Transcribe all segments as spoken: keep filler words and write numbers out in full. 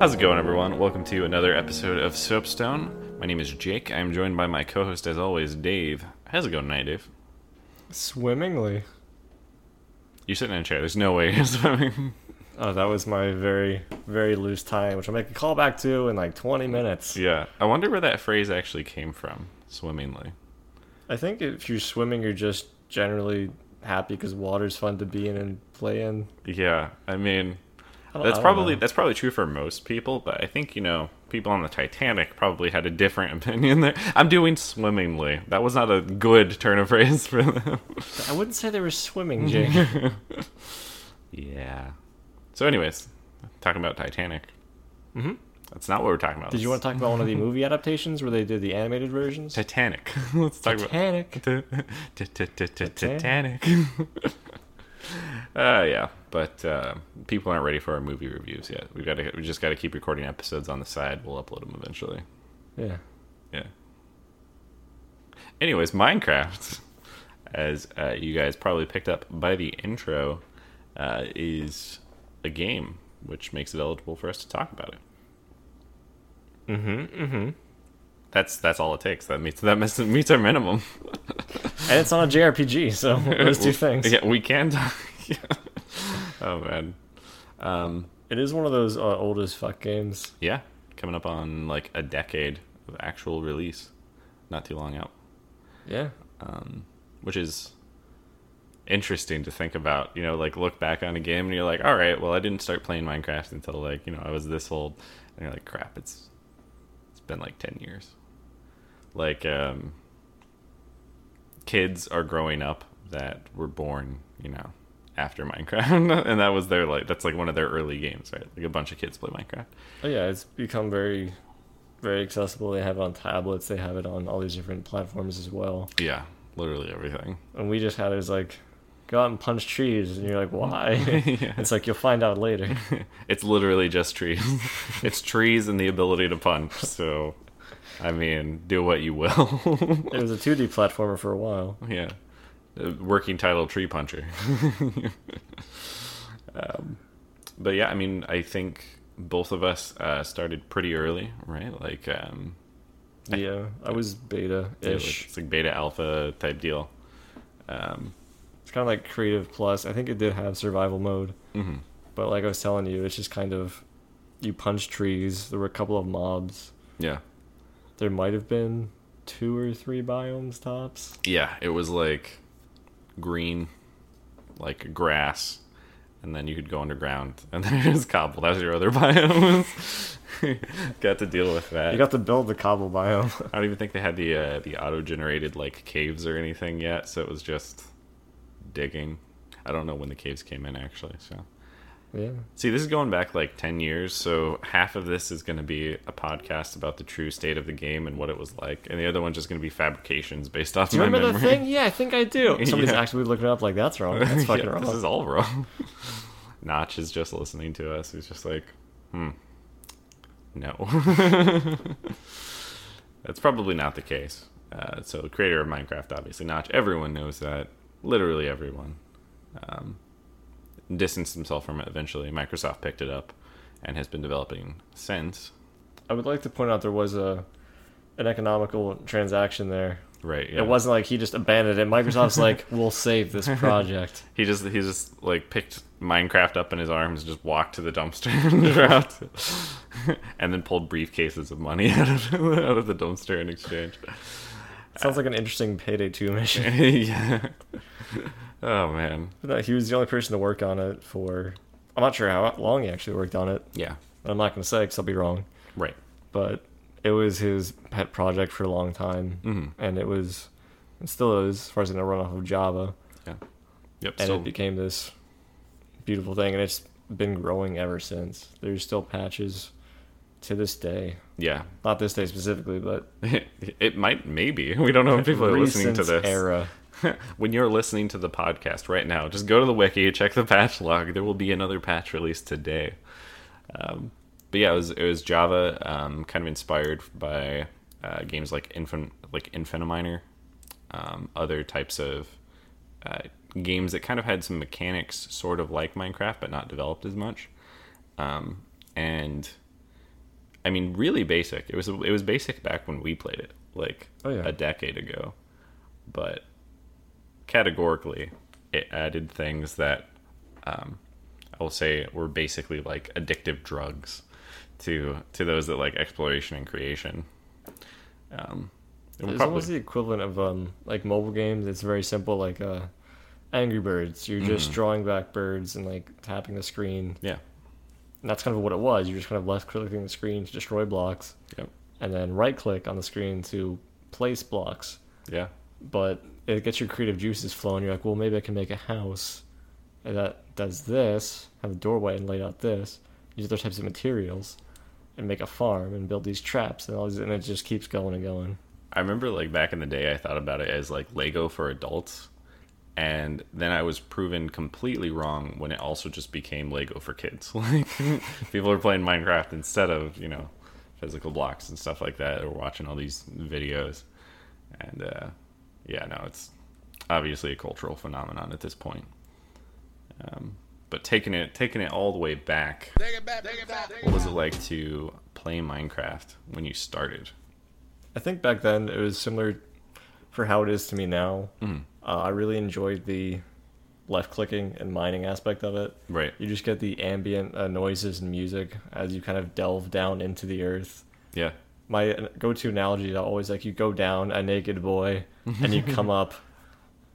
How's it going, everyone? Welcome to another episode of Soapstone. My name is Jake. I'm joined by my co-host, as always, Dave. How's it going tonight, Dave? Swimmingly. You're sitting in a chair. There's no way you're swimming. Oh, that was my very, very loose tie, which I'll make a call back to in like twenty minutes. Yeah. I wonder where that phrase actually came from, swimmingly. I think if you're swimming, you're just generally happy because water's fun to be in and play in. Yeah. I mean, I that's probably know. that's probably true for most people, but I think, you know, people on the Titanic probably had a different opinion there. I'm doing swimmingly. That was not a good turn of phrase for them. I wouldn't say they were swimming, Jake. Yeah. So anyways, talking about Titanic. Mm-hmm. That's not what we're talking about. Did you want to talk about one of the movie adaptations where they did the animated versions? Titanic. Let's talk about Titanic. Titanic. Uh, yeah, but uh, people aren't ready for our movie reviews yet. We've got to, we just got to keep recording episodes on the side. We'll upload them eventually. Yeah, yeah. Anyways, Minecraft, as uh, you guys probably picked up by the intro, uh, is a game which makes it eligible for us to talk about it. Mm-hmm. Mm-hmm. That's that's all it takes. That meets that meets our minimum. And it's on a J R P G, so those two things. Yeah, we can talk. Yeah. Oh, man. Um, it is one of those uh, old as fuck games. Yeah, coming up on like a decade of actual release. Not too long out. Yeah. Um, which is interesting to think about. You know, like look back on a game and you're like, all right, well, I didn't start playing Minecraft until like, you know, I was this old. And you're like, crap, it's it's been like ten years. Like, um... kids are growing up that were born, you know, after Minecraft, and that was their like that's like one of their early games, right? Like a bunch of kids play Minecraft. Oh yeah, it's become very, very accessible. They have it on tablets. They have it on all these different platforms as well. Yeah, literally everything. And we just had it as like, go out and punch trees, and you're like, why? Yeah. It's like you'll find out later. It's literally just trees. It's trees and the ability to punch. So. I mean, do what you will. It was a two D platformer for a while. Yeah. The working title, Tree Puncher. um, but yeah, I mean, I think both of us uh, started pretty early, right? Like, um, yeah, I, I was beta-ish. It's like beta alpha type deal. Um, it's kind of like Creative Plus. I think it did have survival mode. Mm-hmm. But like I was telling you, it's just kind of, you punch trees. There were a couple of mobs. Yeah. There might have been two or three biomes tops. Yeah, it was like green, like grass, and then you could go underground, and then it was cobble. That was your other biomes. Got to deal with that. You got to build the cobble biome. I don't even think they had the uh, the auto-generated like caves or anything yet, so it was just digging. I don't know when the caves came in actually, so. Yeah. See, this is going back like ten years, so half of this is going to be a podcast about the true state of the game and what it was like, and the other one's just going to be fabrications based off do my memory. Do you remember the thing? Yeah, I think I do. Somebody's yeah. actually looking it up like, that's wrong. That's fucking yeah, wrong. This is all wrong. Notch is just listening to us. He's just like, hmm, no. That's probably not the case. Uh, so creator of Minecraft, obviously, Notch. Everyone knows that. Literally everyone. Um... distanced himself from it eventually. Microsoft picked it up and has been developing since. I would like to point out there was a an economical transaction there. Right, yeah. It wasn't like he just abandoned it. Microsoft's like, we'll save this project. He just he just like picked Minecraft up in his arms and just walked to the dumpster and dropped it. And then pulled briefcases of money out of out of the dumpster in exchange. Sounds like an interesting Payday two mission. Yeah. Oh, man. But no, he was the only person to work on it for... I'm not sure how long he actually worked on it. Yeah. I'm not going to say because I'll be wrong. Right. But it was his pet project for a long time. Mm-hmm. And it was... It still is, as far as I know, run off of Java. Yeah. Yep. And so... it became this beautiful thing. And it's been growing ever since. There's still patches to this day. Yeah. Not this day specifically, but... it might, maybe. We don't know if people are listening to this. Era. When you're listening to the podcast right now, just go to the wiki, check the patch log. There will be another patch released today. Um, but yeah, it was, it was Java, um, kind of inspired by uh, games like Infin- like Infiniminer, um, other types of uh, games that kind of had some mechanics sort of like Minecraft, but not developed as much. Um, and I mean, really basic. It was it was basic back when we played it, like oh, yeah. a decade ago. But categorically, it added things that um, I will say were basically like addictive drugs to to those that like exploration and creation. Um, it it's probably... almost the equivalent of um, like mobile games. It's very simple, like uh, Angry Birds. You're just mm-hmm. drawing back birds and like tapping the screen. Yeah. And that's kind of what it was. You're just kind of left-clicking the screen to destroy blocks, yep. and then right-click on the screen to place blocks. Yeah. But it gets your creative juices flowing. You're like, well, maybe I can make a house that does this, have a doorway and lay out this, use other types of materials, and make a farm and build these traps. And all these, and it just keeps going and going. I remember, like, back in the day, I thought about it as, like, Lego for adults. And then I was proven completely wrong when it also just became Lego for kids. Like, people are playing Minecraft instead of, you know, physical blocks and stuff like that, or watching all these videos. And, uh, yeah, no, it's obviously a cultural phenomenon at this point. Um, but taking it taking it all the way back, take it back, take it back, take it what was it like to play Minecraft when you started? I think back then it was similar for how it is to me now. Mm. Uh, I really enjoyed the left-clicking and mining aspect of it. Right. You just get the ambient uh, noises and music as you kind of delve down into the earth. Yeah. My go-to analogy is always like you go down a naked boy and you come up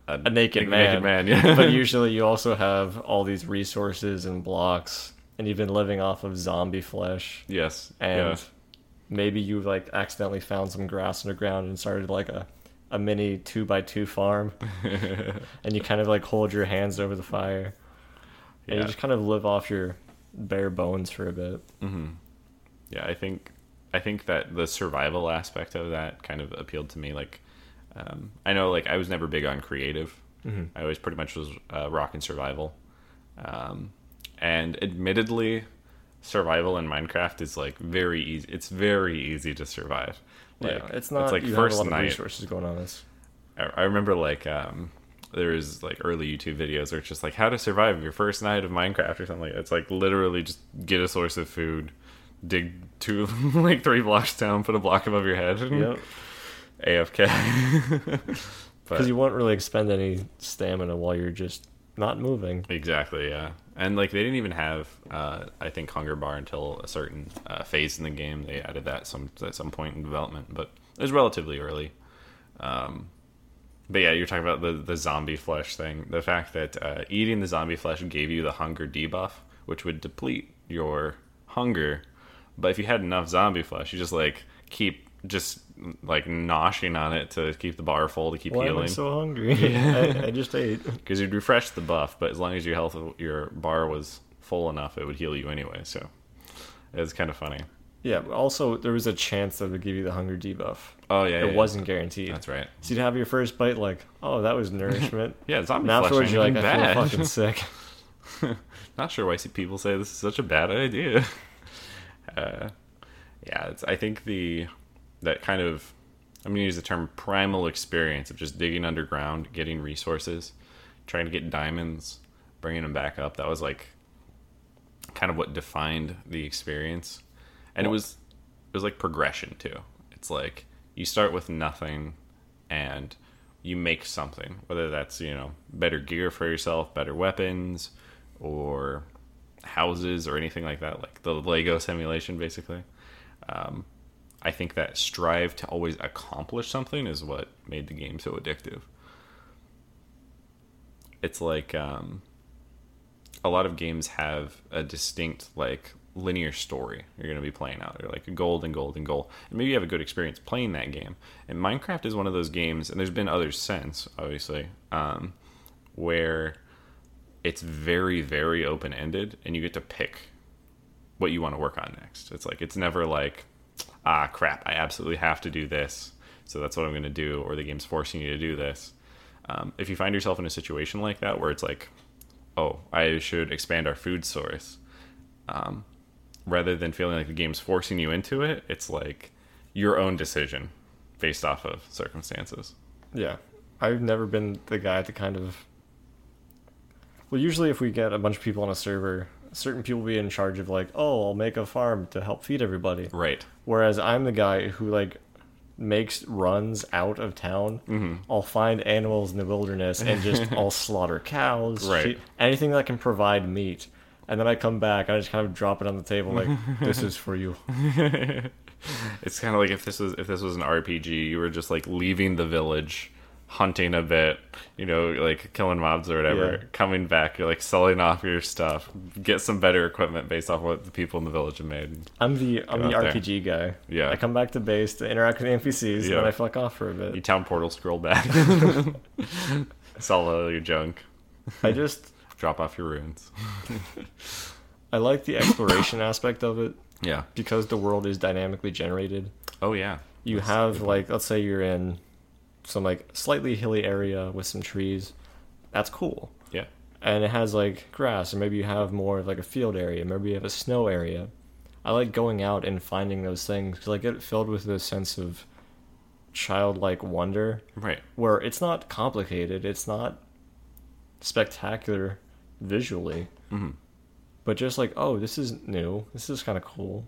a, a naked man. Naked man, yeah. But usually you also have all these resources and blocks, and you've been living off of zombie flesh. Yes. And yeah. maybe you like accidentally found some grass underground and started like a... a mini two by two farm and you kind of like hold your hands over the fire and yeah. you just kind of live off your bare bones for a bit. Mm-hmm. Yeah. I think, I think that the survival aspect of that kind of appealed to me. Like, um, I know like I was never big on creative. Mm-hmm. I always pretty much was uh rockin' survival. Um, and admittedly survival in Minecraft is like very easy. It's very easy to survive. Like, yeah, it's not. It's like you first have a lot night, of resources going on this. I remember like um, there was like early YouTube videos where it's just like how to survive your first night of Minecraft or something. Like that. It's like literally just get a source of food, dig two like three blocks down, put a block above your head, and yep. A F K. Because you won't really expend any stamina while you're just not moving. Exactly. Yeah, and like they didn't even have uh, I think hunger bar until a certain uh, phase in the game. They added that some at some point in development, but it was relatively early. Um, but yeah, you're talking about the the zombie flesh thing. The fact that uh, eating the zombie flesh gave you the hunger debuff, which would deplete your hunger. But if you had enough zombie flesh, you just like keep just like noshing on it to keep the bar full to keep Why healing. Am I so hungry? Yeah. I, I just ate because you'd refresh the buff, but as long as your health, your bar was full enough, it would heal you anyway. So it was kind of funny. Yeah. But also, there was a chance that it would give you the hunger debuff. Oh yeah. It yeah, wasn't yeah. guaranteed. That's right. So you'd have your first bite, like, oh, that was nourishment. yeah, zombie flesh. Afterwards, you're like, I bad. feel fucking sick. Not sure why people say this is such a bad idea. Uh, yeah, it's, I think the. That kind of, I'm going to use the term primal experience of just digging underground, getting resources, trying to get diamonds, bringing them back up. That was like kind of what defined the experience. And it was, it was like progression too. It's like you start with nothing and you make something, whether that's, you know, better gear for yourself, better weapons or houses or anything like that. Like the Lego simulation, basically. Um, I think that strive to always accomplish something is what made the game so addictive. It's like um, a lot of games have a distinct like linear story you're going to be playing out. They're like gold and gold and gold. And maybe you have a good experience playing that game. And Minecraft is one of those games, and there's been others since, obviously, um, where it's very, very open-ended, and you get to pick what you want to work on next. It's like it's never like... ah, crap, I absolutely have to do this, so that's what I'm going to do, or the game's forcing you to do this. Um, if you find yourself in a situation like that, where it's like, oh, I should expand our food source, um, rather than feeling like the game's forcing you into it, it's like your own decision based off of circumstances. Yeah, I've never been the guy to kind of... Well, usually if we get a bunch of people on a server... certain people be in charge of like, oh, I'll make a farm to help feed everybody. Right. Whereas I'm the guy who like makes runs out of town. Mm-hmm. I'll find animals in the wilderness and just I'll slaughter cows, right. sheep, anything that can provide meat. And then I come back and I just kind of drop it on the table like, this is for you. It's kind of like if this was if this was an R P G, you were just like leaving the village, hunting a bit, you know, like killing mobs or whatever, yeah. coming back, you're like selling off your stuff, get some better equipment based off what the people in the village have made. I'm the I'm the R P G there. guy. Yeah. I come back to base to interact with the N P Cs yeah. and then I fuck off for a bit. You town portal, scroll back. Sell all your junk. I just drop off your ruins. I like the exploration aspect of it. Yeah. Because the world is dynamically generated. Oh yeah. You That's have like let's say you're in some like slightly hilly area with some trees. That's cool. Yeah. And it has like grass, or maybe you have more of like a field area, maybe you have a snow area. I like going out and finding those things because I get filled with this sense of childlike wonder. Right. Where it's not complicated, it's not spectacular visually. Mm-hmm. But just like, oh, this is new. This is kind of cool.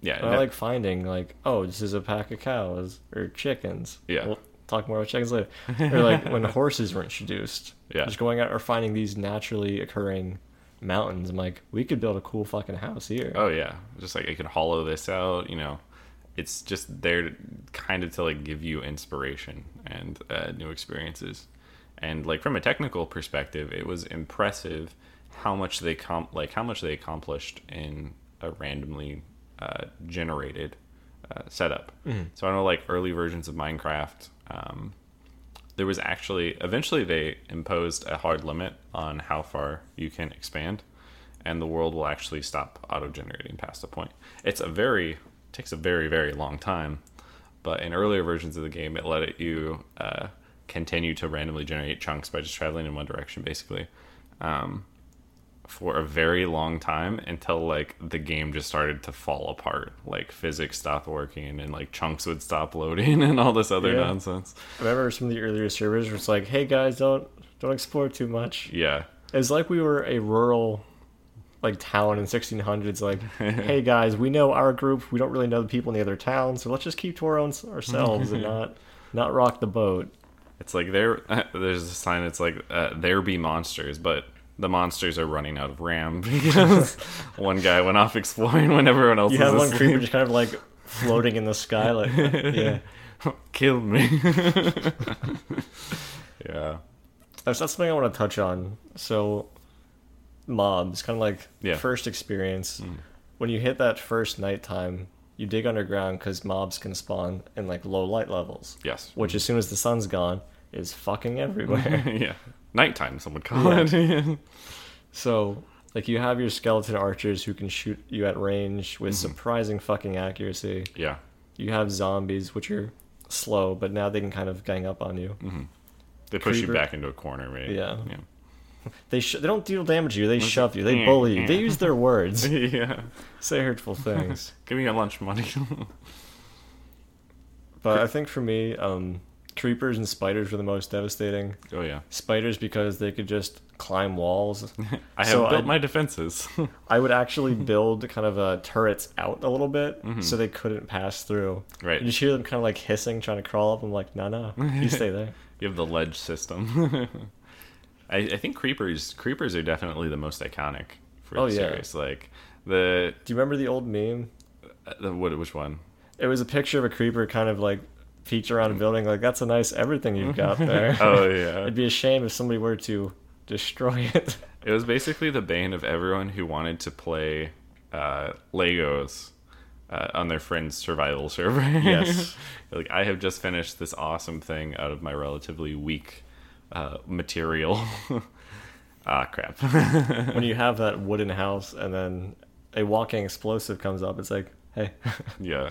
Yeah. And I like finding like, oh, this is a pack of cows or chickens. Yeah. We'll talk more about chickens later. Or like when horses were introduced. Yeah. Just going out or finding these naturally occurring mountains. I'm like, we could build a cool fucking house here. Oh yeah. Just like I could hollow this out. You know, it's just there kind of to like give you inspiration and uh, new experiences. And like from a technical perspective, it was impressive how much they com- like how much they accomplished in a randomly uh, generated uh, setup. Mm-hmm. So I know like early versions of Minecraft, um, there was actually eventually they imposed a hard limit on how far you can expand, and the world will actually stop auto generating past a point. It's a very takes a very very long time, but in earlier versions of the game, it let it you uh, continue to randomly generate chunks by just traveling in one direction basically. Um, for a very long time until like the game just started to fall apart, like physics stopped working and like chunks would stop loading and all this other yeah. nonsense. I remember some of the earlier servers were just like, hey guys, don't don't explore too much. Yeah, it's like we were a rural like town in sixteen hundreds, like hey guys, we know our group, we don't really know the people in the other town, so let's just keep to our own ourselves and not not rock the boat. It's like there there's a sign that's like uh, there be monsters, but the monsters are running out of RAM because one guy went off exploring when everyone else was asleep. You have one creeper just kind of like floating in the sky, like, yeah, kill me. Yeah, that's, that's something I want to touch on. So, mobs, kind of like yeah. first experience. Mm. When you hit that first nighttime, you dig underground because mobs can spawn in like low light levels. Yes, which as soon as the sun's gone is fucking everywhere. Yeah. Nighttime, some would call yeah. it. So, like, you have your skeleton archers who can shoot you at range with mm-hmm. surprising fucking accuracy. Yeah. You have zombies, which are slow, but now they can kind of gang up on you. Mm-hmm. They push Creeper. you back into a corner, right? Yeah. yeah. They sh- they don't deal damage to you. They Let's shove you. They bully you. They use their words. Yeah. Say hurtful things. Give me your lunch money. But I think for me, um... creepers and spiders were the most devastating. Oh yeah, spiders because they could just climb walls. I have so built I'd, my defenses. I would actually build kind of uh, turrets out a little bit mm-hmm. so they couldn't pass through. Right, you just hear them kind of like hissing, trying to crawl up. I'm like, no, no, you stay there. You have the ledge system. I, I think creepers, creepers are definitely the most iconic for oh, the yeah. series. Like the. Do you remember the old meme? The what? Which one? It was a picture of a creeper, kind of like. Peach around a building, like that's a nice everything you've got there. Oh yeah. It'd be a shame if somebody were to destroy it. It was basically the bane of everyone who wanted to play uh Legos uh, on their friend's survival server. Yes. Like I have just finished this awesome thing out of my relatively weak uh material. Ah crap. When you have that wooden house and then a walking explosive comes up, it's like, hey. Yeah.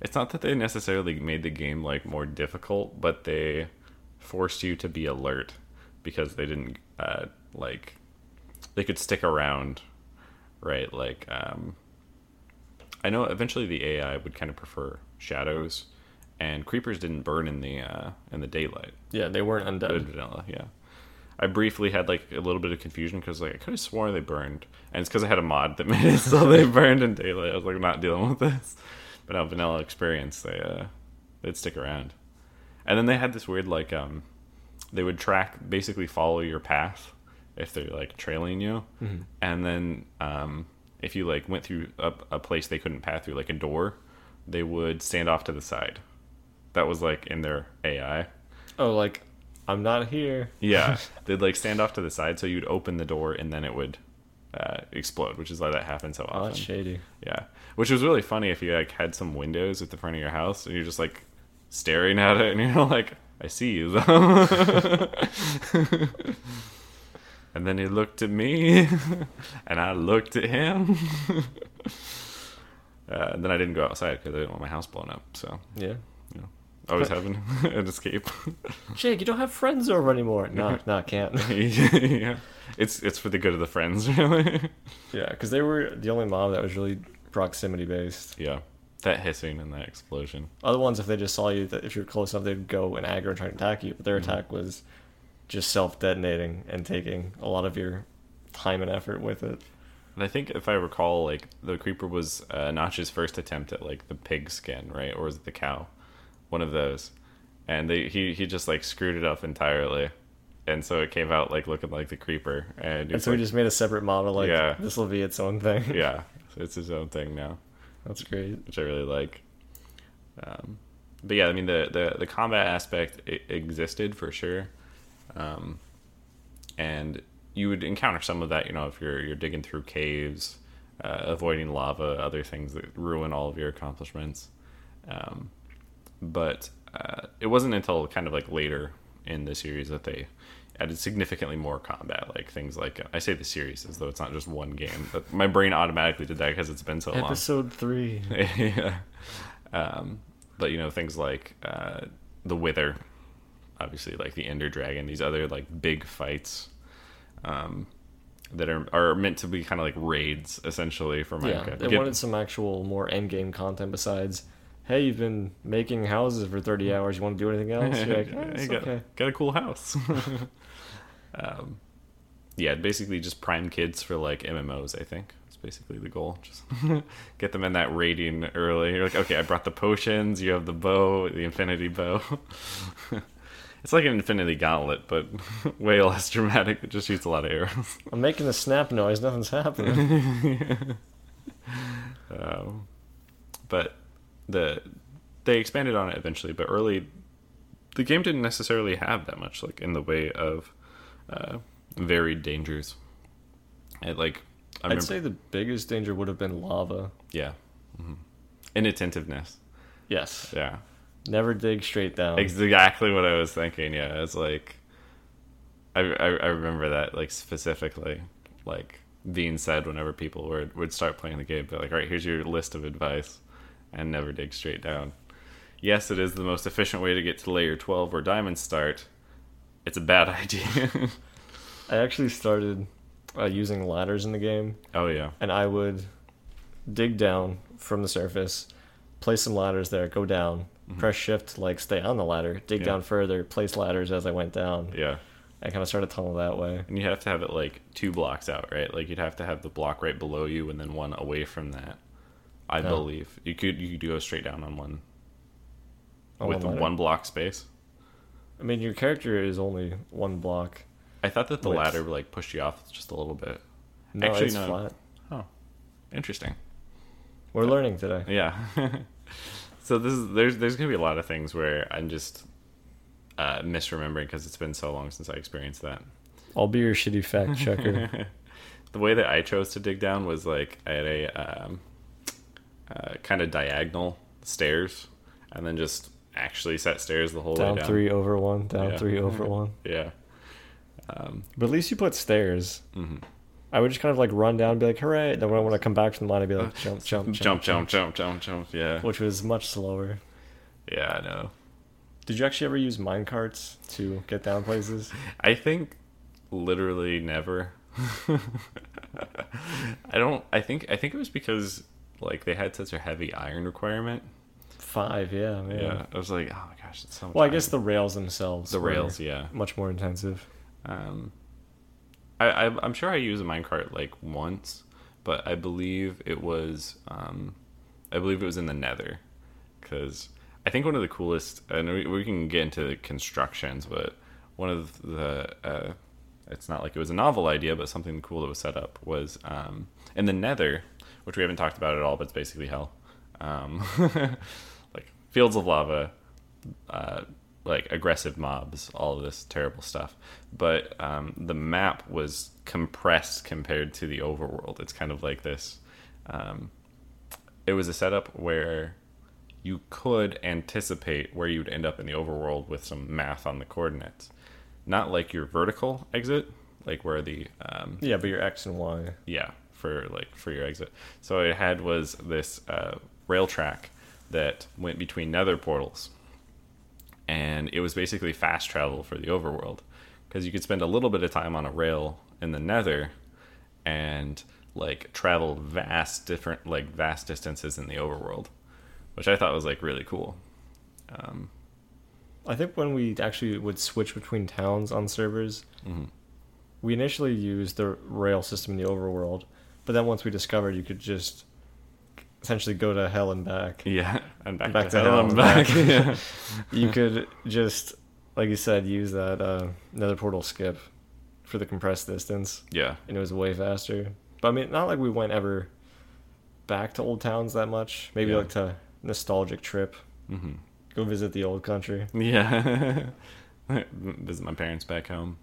It's not that they necessarily made the game like more difficult, but they forced you to be alert because they didn't uh, like they could stick around, right? Like um, I know eventually the A I would kind of prefer shadows, and creepers didn't burn in the uh, in the daylight. Yeah, they weren't undead. Yeah, I briefly had like a little bit of confusion because like I could have sworn they burned, and it's because I had a mod that made it so they burned in daylight. I was like, I'm not dealing with this. But on vanilla experience, they uh, they'd stick around. And then they had this weird like um, they would track basically follow your path if they're like trailing you, mm-hmm. and then um, if you like went through a, a place they couldn't pass through, like a door, they would stand off to the side. That was like in their A I. Oh, like. I'm not here. Yeah, they'd like stand off to the side, so you'd open the door and then it would uh, explode, which is why that happens so often. Oh, that's shady. Yeah, which was really funny if you like had some windows at the front of your house and you're just like staring at it and you're like, I see you though. And then he looked at me and I looked at him. uh, and then I didn't go outside because I didn't want my house blown up. So yeah. Always having an escape. Jake, you don't have friends over anymore. No, no, I can't. Yeah, it's it's for the good of the friends, really. Yeah, because they were the only mob that was really proximity based. Yeah, that hissing and that explosion. Other ones, if they just saw you, that if you're close enough, they'd go and aggro and try to attack you. But their mm-hmm. attack was just self detonating and taking a lot of your time and effort with it. And I think if I recall, like the creeper was uh, Notch's first attempt at like the pig skin, right, or was it the cow? One of those, and they he he just like screwed it up entirely, and so it came out like looking like the creeper, and, and so like, we just made a separate model like yeah. this will be its own thing. Yeah, it's its own thing now. That's great, which I really like. Um, but yeah, I mean the the, the combat aspect it existed for sure, um, and you would encounter some of that, you know, if you're you're digging through caves, uh, avoiding lava, other things that ruin all of your accomplishments. Um, But uh, it wasn't until kind of like later in the series that they added significantly more combat, like things like I say the series as though it's not just one game. But my brain automatically did that because it's been so long. Episode three. Yeah. Um, but you know things like uh, the Wither, obviously like the Ender Dragon, these other like big fights um, that are are meant to be kind of like raids essentially for Minecraft. Yeah, they Get- wanted some actual more end game content besides. Hey, you've been making houses for thirty hours. You want to do anything else? You're like, eh, it's got, okay. Got a cool house. um, yeah, basically just prime kids for like M M Os. I think that's basically the goal. Just get them in that raiding early. You're like, okay, I brought the potions. You have the bow, the infinity bow. It's like an infinity gauntlet, but way less dramatic. It just shoots a lot of arrows. I'm making a snap noise. Nothing's happening. um, but. The they expanded on it eventually, but early the game didn't necessarily have that much like in the way of uh, varied dangers. It, like I I'd remember, say the biggest danger would have been lava. Yeah, mm-hmm. Inattentiveness. Yes. Yeah. Never dig straight down. Exactly what I was thinking. Yeah, it's like I, I I remember that like specifically like being said whenever people would would start playing the game. They're like, all right, here's your list of advice. And never dig straight down. Yes, it is the most efficient way to get to layer twelve where diamonds start. It's a bad idea. I actually started uh, using ladders in the game. Oh, yeah. And I would dig down from the surface, place some ladders there, go down, mm-hmm. press shift, like stay on the ladder, dig yeah. down further, place ladders as I went down. Yeah. I kind of started a tunnel that way. And you have to have it like two blocks out, right? Like you'd have to have the block right below you and then one away from that. I no. believe you could you could go straight down on one on with one, one block space. I mean, your character is only one block. I thought that the width. Ladder would like push you off just a little bit. No, Actually, it's no. flat. Oh, interesting. We're yeah. learning today. Yeah. So this is there's there's gonna be a lot of things where I'm just uh, misremembering because it's been so long since I experienced that. I'll be your shitty fact checker. The way that I chose to dig down was like I had a. Um, Uh, kind of diagonal stairs, and then just actually set stairs the whole down way down. Three over one, down yeah. three over one. Yeah. Um, but at least you put stairs. Mm-hmm. I would just kind of like run down and be like, hooray. Then when I want to come back from the line, I'd be like, jump, jump, jump, jump, jump, jump, jump, jump. Yeah. Which was much slower. Yeah, I know. Did you actually ever use mine carts to get down places? I think literally never. I don't, I think, I think it was because. Like, they had such a heavy iron requirement. Five, yeah, man. Yeah, I was like, oh my gosh, it's so much Well, I iron. guess the rails themselves The rails, yeah. much more intensive. Um, I, I, I'm sure I used a minecart like once, but I believe it was um, I believe it was in the Nether, because I think one of the coolest, and we, we can get into the constructions, but one of the uh, it's not like it was a novel idea, but something cool that was set up was um, in the Nether, which we haven't talked about at all, but it's basically hell. Um, like fields of lava, uh, like aggressive mobs, all of this terrible stuff. But um, the map was compressed compared to the overworld. It's kind of like this. Um, it was a setup where you could anticipate where you'd end up in the overworld with some math on the coordinates. Not like your vertical exit, like where the... Um, yeah, but your X and Y. Yeah. For like for your exit, so what it had was this uh, rail track that went between nether portals, and it was basically fast travel for the overworld, because you could spend a little bit of time on a rail in the Nether, and like travel vast different like vast distances in the overworld, which I thought was like really cool. Um, I think when we actually would switch between towns on servers, mm-hmm. we initially used the rail system in the overworld. But then once we discovered you could just essentially go to hell and back. Yeah, and back, back to, to hell, hell and back. back. Yeah. You could just, like you said, use that uh, nether portal skip for the compressed distance. Yeah. And it was way faster. But I mean, not like we went ever back to old towns that much. Maybe yeah. like to nostalgic trip. Mm-hmm. Go visit the old country. Yeah. Visit my parents back home.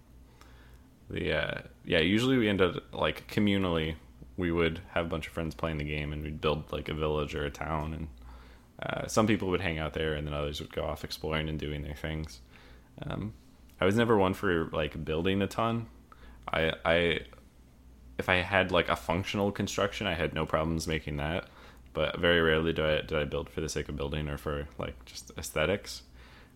The uh, yeah, usually we end up like communally... We would have a bunch of friends playing the game, and we'd build like a village or a town, and uh, some people would hang out there, and then others would go off exploring and doing their things. Um, I was never one for like building a ton. I, I, if I had like a functional construction, I had no problems making that, but very rarely do I did I build for the sake of building or for like just aesthetics.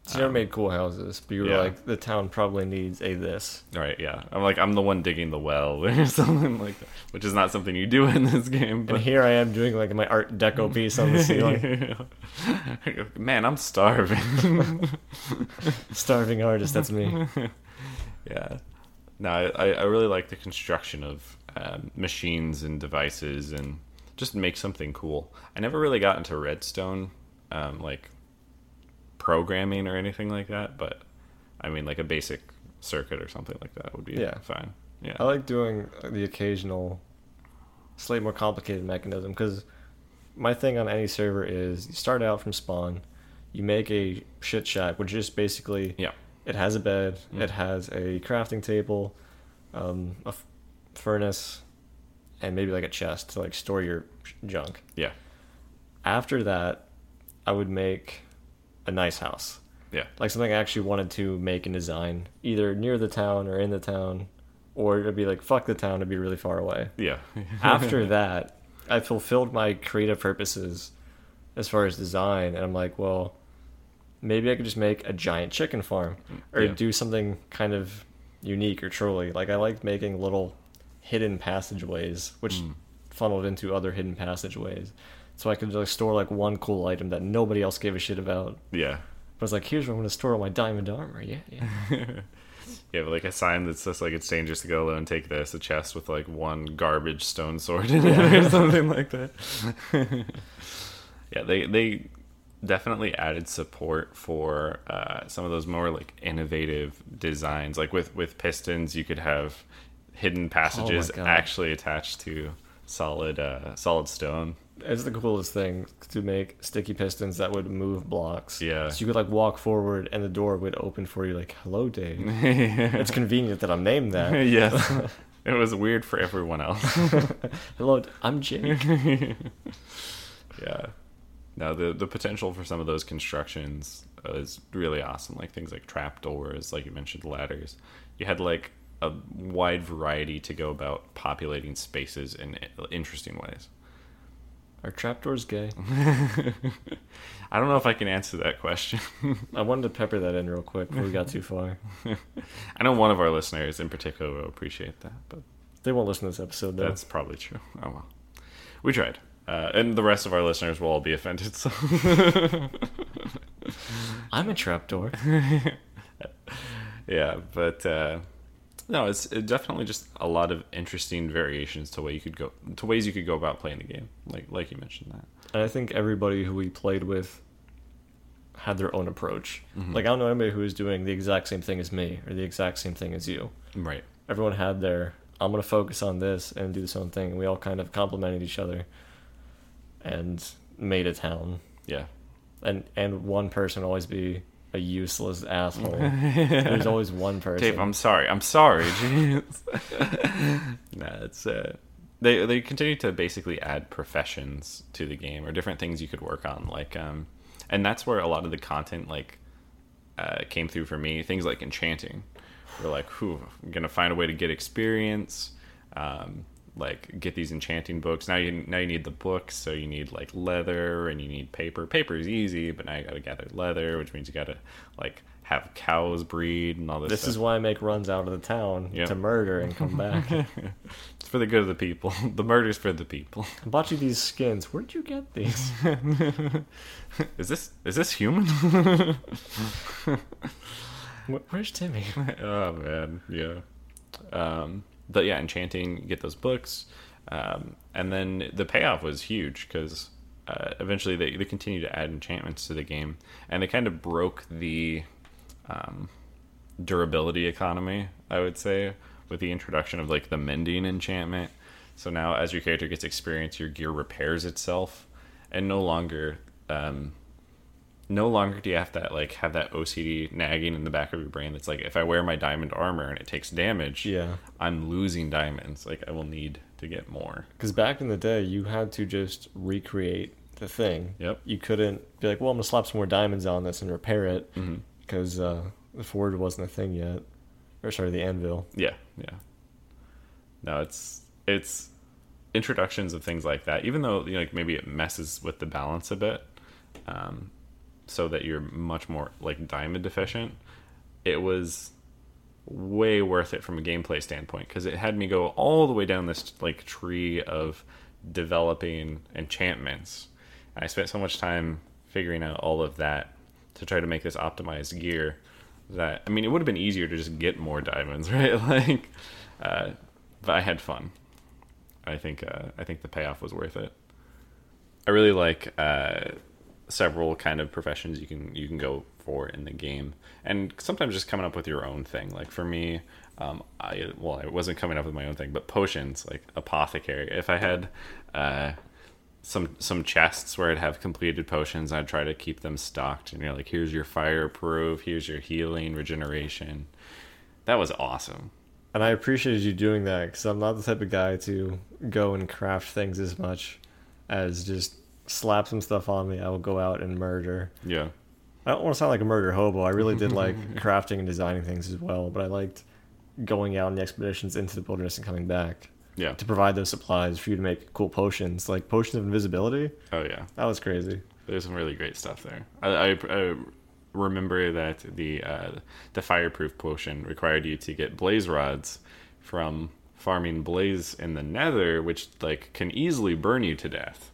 So you never um, made cool houses, but you were yeah. like, the town probably needs a this. Right, yeah. I'm like, I'm the one digging the well or something like that, which is not something you do in this game. But... And here I am doing like my Art Deco piece on the ceiling. Man, I'm starving. Starving artist, that's me. Yeah. No, I, I really like the construction of um, machines and devices and just make something cool. I never really got into redstone, um, like... programming or anything like that, but I mean like a basic circuit or something like that would be yeah. fine. Yeah, I like doing the occasional slightly more complicated mechanism, because my thing on any server is you start out from spawn, you make a shit shack, which is basically yeah it has a bed, mm-hmm. it has a crafting table, um a f- furnace, and maybe like a chest to like store your junk. Yeah after that, I would make a nice house, yeah like something I actually wanted to make and design, either near the town or in the town, or it'd be like fuck the town, it'd be really far away. Yeah after that, I fulfilled my creative purposes as far as design, and I'm like, well, maybe I could just make a giant chicken farm or yeah. do something kind of unique or trolly. Like I liked making little hidden passageways, which mm. funneled into other hidden passageways. So I could like store like one cool item that nobody else gave a shit about. Yeah. But it's like, here's where I'm gonna store all my diamond armor. Yeah. Yeah. yeah, but like a sign that's just like, it's dangerous to go alone. Take this, a chest with like one garbage stone sword in yeah. it or something like that. yeah, they they definitely added support for uh, some of those more like innovative designs. Like with with pistons, you could have hidden passages oh actually attached to solid uh, solid stone. It's the coolest thing to make sticky pistons that would move blocks. Yeah. So you could like walk forward and the door would open for you like, hello, Dave. yeah. It's convenient that I'm named that. yeah. It was weird for everyone else. Hello, I'm Jake. yeah. Now the, the potential for some of those constructions is really awesome. Like things like trapdoors, like you mentioned, ladders. You had like a wide variety to go about populating spaces in interesting ways. Are trapdoors gay? I don't know if I can answer that question. I wanted to pepper that in real quick before we got too far. I know one of our listeners in particular will appreciate that, but they won't listen to this episode, though. That's probably true. Oh, well. We tried. Uh, and the rest of our listeners will all be offended, so... I'm a trapdoor. yeah, but... Uh, No, it's definitely just a lot of interesting variations to way you could go to ways you could go about playing the game. Like like you mentioned that. And I think everybody who we played with had their own approach. Mm-hmm. Like, I don't know anybody who was doing the exact same thing as me or the exact same thing as you. Right. Everyone had their, I'm going to focus on this and do this own thing. And we all kind of complimented each other and made a town. Yeah. And and one person would always be a useless asshole. There's always one person. Dave, I'm sorry. I'm sorry. Jeez. Nah, it's... Uh... They they continue to basically add professions to the game or different things you could work on, like um, and that's where a lot of the content like uh, came through for me. Things like enchanting, we're like, whew, I'm gonna find a way to get experience, um, like get these enchanting books. Now you now you need the books, so you need like leather and you need paper. Paper is easy, but now you gotta gather leather, which means you gotta like have cows breed and all this. This stuff. Is why I make runs out of the town yep. to murder and come back. It's for the good of the people. The murder's for the people. I bought you these skins. Where'd you get these? is this is this human? Where's Timmy? Oh man, yeah. Um, but yeah, enchanting. Get those books, um, and then the payoff was huge because uh, eventually they they continue to add enchantments to the game, and they kind of broke the. Um, durability economy, I would say, with the introduction of like the mending enchantment. So now as your character gets experience, your gear repairs itself, and no longer um, no longer do you have that like have that O C D nagging in the back of your brain that's like, if I wear my diamond armor and it takes damage, yeah, I'm losing diamonds, like I will need to get more. Because back in the day you had to just recreate the thing. Yep. You couldn't be like, well, I'm gonna slap some more diamonds on this and repair it. Mm-hmm. Because uh, the forge wasn't a thing yet, or sorry, the anvil. Yeah, yeah. No, it's it's introductions of things like that. Even though you know, like maybe it messes with the balance a bit, um, so that you're much more like diamond deficient. It was way worth it from a gameplay standpoint because it had me go all the way down this like tree of developing enchantments. And I spent so much time figuring out all of that. To try to make this optimized gear that, I mean, it would have been easier to just get more diamonds, right? Like, uh, but I had fun. I think, uh, I think the payoff was worth it. I really like, uh, several kind of professions you can, you can go for in the game, and sometimes just coming up with your own thing. Like for me, um, I, well, I wasn't coming up with my own thing, but potions, like apothecary. If I had, uh, some some chests where I'd have completed potions, I'd try to keep them stocked, and you're like, here's your fireproof, here's your healing, regeneration. That was awesome, and I appreciated you doing that because I'm not the type of guy to go and craft things as much as just slap some stuff on me. I will go out and murder. Yeah, I don't want to sound like a murder hobo. I really did like crafting and designing things as well, but I liked going out on the expeditions into the wilderness and coming back. Yeah. To provide those supplies for you to make cool potions, like potions of invisibility. Oh yeah, that was crazy. There's some really great stuff there. I, I, I remember that the uh, the fireproof potion required you to get blaze rods from farming blaze in the Nether, which like can easily burn you to death.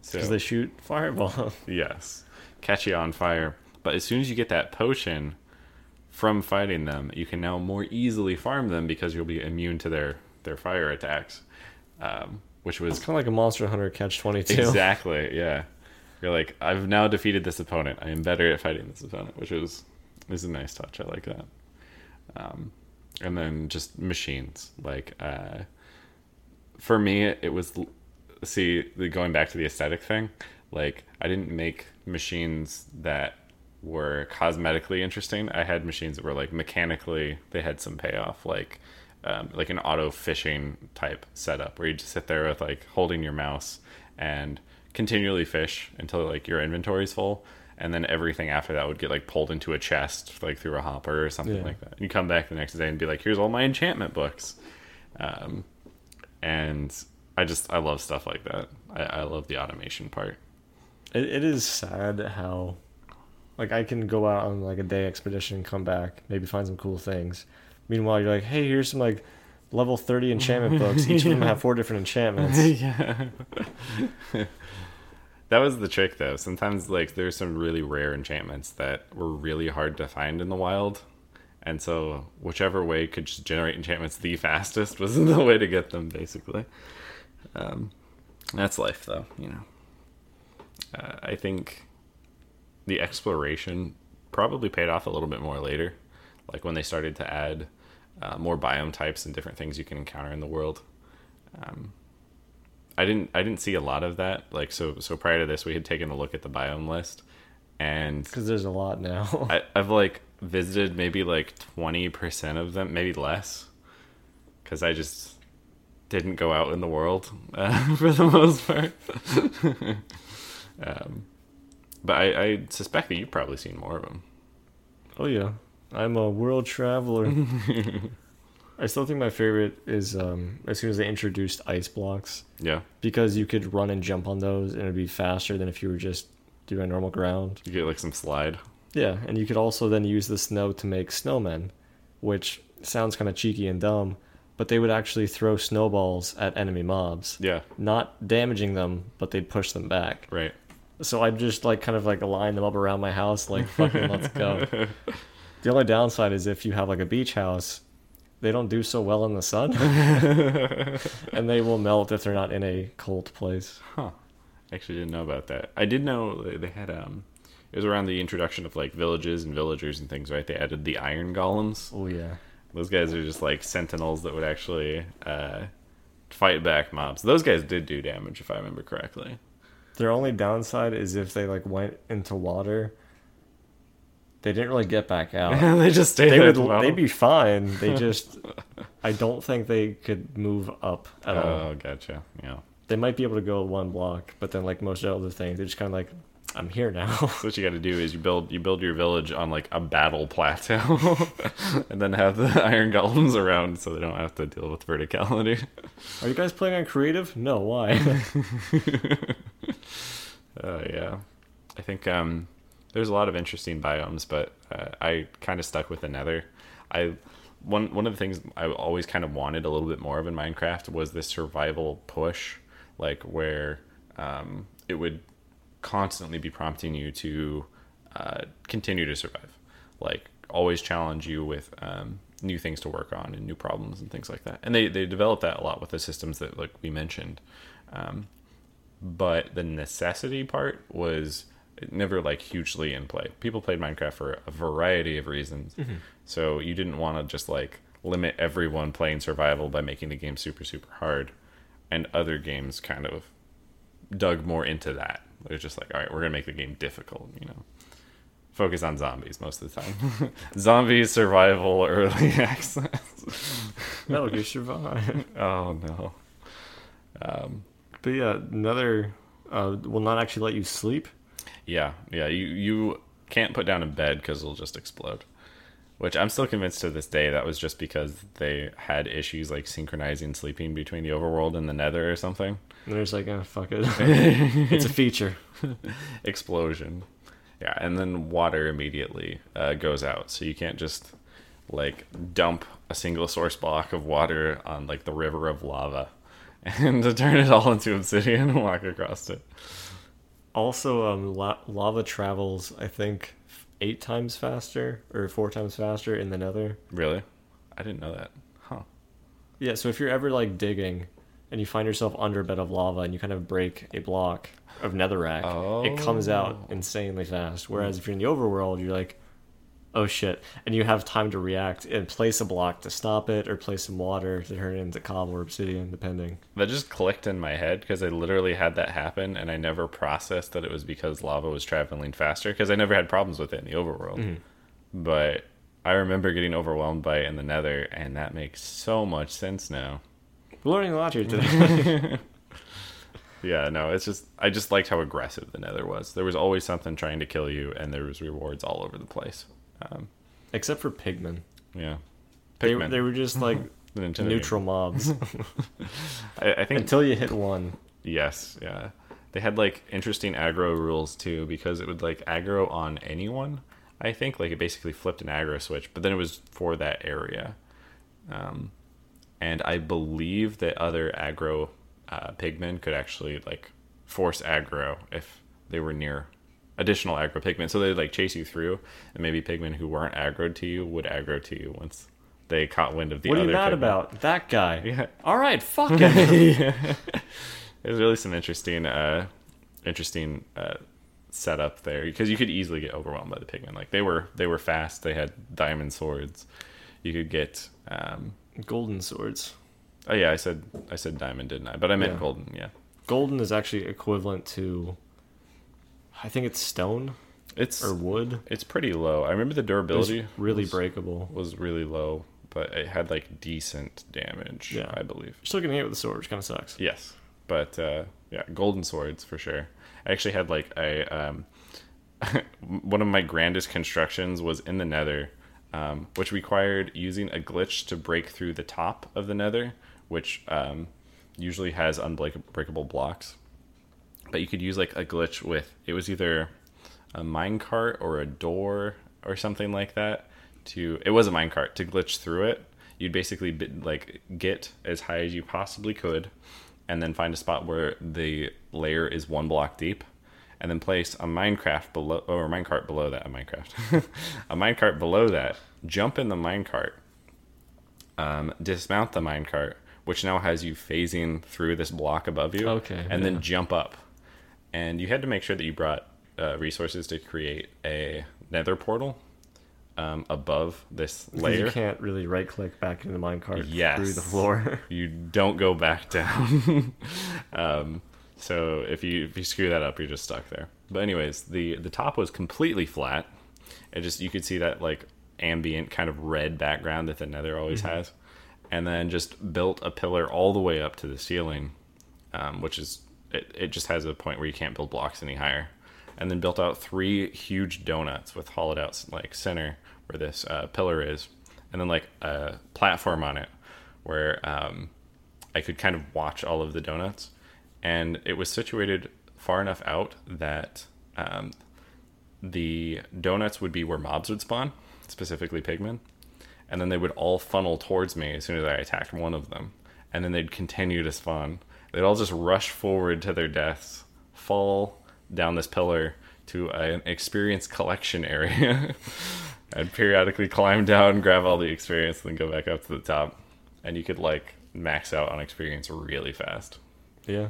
So because they shoot fireballs. Yes, catch you on fire. But as soon as you get that potion from fighting them, you can now more easily farm them because you'll be immune to their their fire attacks, um, which was kind of like a Monster Hunter catch twenty-two. Exactly, yeah. You're like, I've now defeated this opponent. I am better at fighting this opponent, which was is a nice touch. I like that. Um, and then just machines. Like uh, for me, it was see going back to the aesthetic thing. Like I didn't make machines that were cosmetically interesting. I had machines that were like mechanically they had some payoff. Like. Um, like an auto fishing type setup where you just sit there with like holding your mouse and continually fish until like your inventory's full, and then everything after that would get like pulled into a chest like through a hopper or something. Yeah. Like that, and you come back the next day and be like, here's all my enchantment books. Um, and I just I love stuff like that. I, I love the automation part. It, it is sad how like I can go out on like a day expedition and come back, maybe find some cool things. Meanwhile, you're like, hey, here's some like level thirty enchantment books. Each yeah. of them have four different enchantments. Yeah. That was the trick, though. Sometimes like there's some really rare enchantments that were really hard to find in the wild, And so whichever way could just generate enchantments the fastest was the way to get them, basically. Um, that's life, though, you know. Uh, I think the exploration probably paid off a little bit more later. Like when they started to add uh, more biome types and different things you can encounter in the world. Um, I didn't I didn't see a lot of that. Like so so prior to this, we had taken a look at the biome list. And because there's a lot now. I, I've like... visited maybe like twenty percent of them, maybe less, because I just didn't go out in the world uh, for the most part. um, but I, I suspect that you've probably seen more of them. Oh yeah, I'm a world traveler. I still think my favorite is um, as soon as they introduced ice blocks. Yeah. Because you could run and jump on those and it'd be faster than if you were just doing normal ground. You get like some slide. Yeah, and you could also then use the snow to make snowmen, which sounds kind of cheeky and dumb, but they would actually throw snowballs at enemy mobs. Yeah. Not damaging them, but they'd push them back. Right. So I'd just like kind of like line them up around my house, like, fucking let's go. The only downside is if you have like a beach house, they don't do so well in the sun. And they will melt if they're not in a cold place. Huh. I actually didn't know about that. I did know they had... um. It was around the introduction of, like, villages and villagers and things, right? They added the iron golems. Oh, yeah. Those guys are just, like, sentinels that would actually uh, fight back mobs. Those guys did do damage, if I remember correctly. Their only downside is if they, like, went into water, they didn't really get back out. They just stayed they there. Would, they'd be fine. They just... I don't think they could move up at oh, all. Oh, gotcha. Yeah. They might be able to go one block, but then, like, most of the other things, they just kind of, like... I'm here now. So what you got to do is you build you build your village on like a battle plateau, and then have the iron golems around so they don't have to deal with verticality. Are you guys playing on creative? No, why? Oh uh, yeah, I think um, there's a lot of interesting biomes, but uh, I kind of stuck with the Nether. I one one of the things I always kind of wanted a little bit more of in Minecraft was this survival push, like where um, it would constantly be prompting you to uh, continue to survive, like always challenge you with um, new things to work on and new problems and things like that. And they they developed that a lot with the systems that like we mentioned, um, but the necessity part was never like hugely in play. People played Minecraft for a variety of reasons, mm-hmm. so you didn't want to just like limit everyone playing survival by making the game super super hard. And other games kind of dug more into that. They're just like, all right, we're going to make the game difficult, you know. Focus on zombies most of the time. Zombies, survival, early access. No, you survive. Oh, no. Um, but yeah, another uh, will not actually let you sleep. Yeah, yeah. You, you can't put down a bed because it'll just explode. Which I'm still convinced to this day that was just because they had issues like synchronizing sleeping between the overworld and the Nether or something. And there's like, oh, fuck it. It's a feature. Explosion. Yeah, and then water immediately uh, goes out. So you can't just like dump a single source block of water on like the river of lava and to turn it all into obsidian and walk across it. Also, um, la- lava travels, I think, eight times faster or four times faster in the Nether. Really? I didn't know that. Huh. Yeah, so if you're ever like digging and you find yourself under a bed of lava and you kind of break a block of netherrack, oh. it comes out insanely fast. Whereas if you're in the overworld, you're like, oh shit. And you have time to react and place a block to stop it or place some water to turn it into cobble or obsidian, depending. That just clicked in my head because I literally had that happen and I never processed that it was because lava was traveling faster because I never had problems with it in the overworld. Mm-hmm. But I remember getting overwhelmed by it in the Nether, and that makes so much sense now. We're learning a lot here today. Yeah, no, it's just, I just liked how aggressive the Nether was. There was always something trying to kill you, and there was rewards all over the place. Um, Except for Pigmen. Yeah. Pigmen. They, they were just like neutral mobs. I, I think until you hit one. Yes, yeah. They had like interesting aggro rules too, because it would like aggro on anyone, I think. Like it basically flipped an aggro switch, but then it was for that area. Um, and I believe that other aggro uh, Pigmen could actually like force aggro if they were near additional aggro pigmen. So they'd like chase you through, and maybe pigmen who weren't aggroed to you would aggro to you once they caught wind of the other. What are you mad about? That guy. Yeah. All right, fuck it. Yeah. There's really some interesting, uh, interesting uh, setup there, because you could easily get overwhelmed by the pigmen. Like they were, they were fast. They had diamond swords. You could get um, golden swords. Oh yeah, I said I said diamond, didn't I? But I meant yeah. golden. Yeah. Golden is actually equivalent to, I think it's stone. It's or wood. It's pretty low. I remember the durability. It was really was, breakable. Was really low, but it had like decent damage. Yeah, I believe. You're still getting hit with the sword, which kind of sucks. Yes, but uh, yeah, golden swords for sure. I actually had like a um, one of my grandest constructions was in the Nether, um, which required using a glitch to break through the top of the Nether, which um, usually has unbreakable blocks. But you could use like a glitch with it was either a minecart or a door or something like that. To it was a minecart to glitch through it. You'd basically be, like get as high as you possibly could, and then find a spot where the layer is one block deep, and then place a Minecraft below or a minecart below that. A Minecraft, a minecart below that. Jump in the minecart. Um, dismount the minecart, which now has you phasing through this block above you. Okay, and yeah. then jump up, and you had to make sure that you brought. Uh, resources to create a nether portal um, above this layer. You can't really right click back into the minecart yes. through the floor. You don't go back down. um, so if you if you screw that up, you're just stuck there. But anyways, the the top was completely flat. It just you could see that like ambient kind of red background that the Nether always mm-hmm. has, and then just built a pillar all the way up to the ceiling, um, which is it, it just has a point where you can't build blocks any higher. And then built out three huge donuts with hollowed out like center where this uh, pillar is, and then like a platform on it where um, I could kind of watch all of the donuts, and it was situated far enough out that um, the donuts would be where mobs would spawn, specifically pigmen, and then they would all funnel towards me as soon as I attacked one of them, and then they'd continue to spawn. They'd all just rush forward to their deaths, fall down this pillar to an experience collection area. I'd periodically climb down, grab all the experience, then go back up to the top. And you could like max out on experience really fast. Yeah.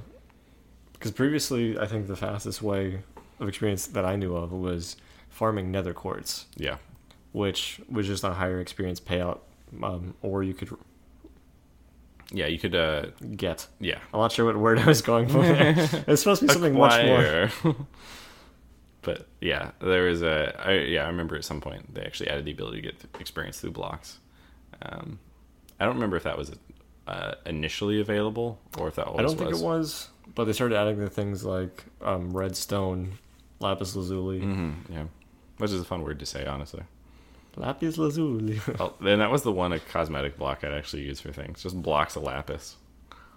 Because previously, I think the fastest way of experience that I knew of was farming nether quartz. Yeah. Which was just a higher experience payout. Um, or you could... Yeah, you could uh, get. Yeah, I'm not sure what word I was going for. It's supposed to be something acquire. Much more. But yeah, there was a. I, yeah, I remember at some point they actually added the ability to get experience through blocks. Um, I don't remember if that was uh, initially available or if that always was. I don't was. think it was, but they started adding the things like um, redstone, lapis lazuli. Mm-hmm, yeah, which is a fun word to say, honestly. Lapis lazuli. Oh, and that was the one a cosmetic block I'd actually use for things. Just blocks of lapis.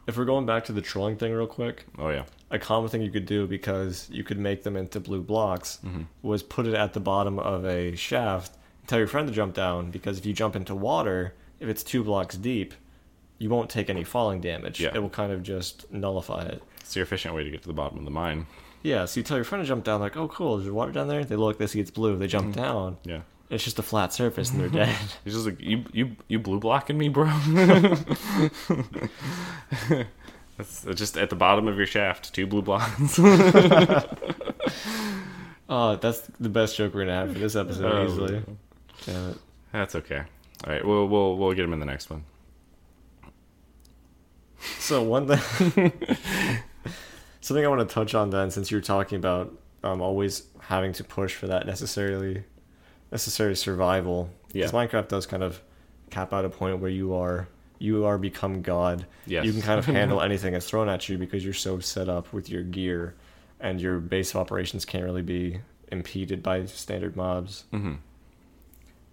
If we're going back to the trolling thing real quick. Oh, yeah. A common thing you could do, because you could make them into blue blocks, mm-hmm. was put it at the bottom of a shaft and tell your friend to jump down, because if you jump into water, if it's two blocks deep, you won't take any falling damage. Yeah. It will kind of just nullify it. It's your efficient way to get to the bottom of the mine. Yeah, so you tell your friend to jump down, like, oh, cool, there's water down there. They look, they see it's blue. They jump mm-hmm. down. Yeah. It's just a flat surface and they're dead. It's just like, you you, you blue blocking me, bro? That's just at the bottom of your shaft, two blue blocks. Oh, that's the best joke we're going to have for this episode, oh, easily. Damn it. That's okay. All right, we'll, we'll, we'll get him in the next one. So one thing... Something I want to touch on then, since you were talking about um, always having to push for that necessarily... necessary survival, because yeah. Minecraft does kind of cap out a point where you are you are become God. Yes. You can kind of handle anything that's thrown at you because you're so set up with your gear, and your base of operations can't really be impeded by standard mobs. Mm-hmm.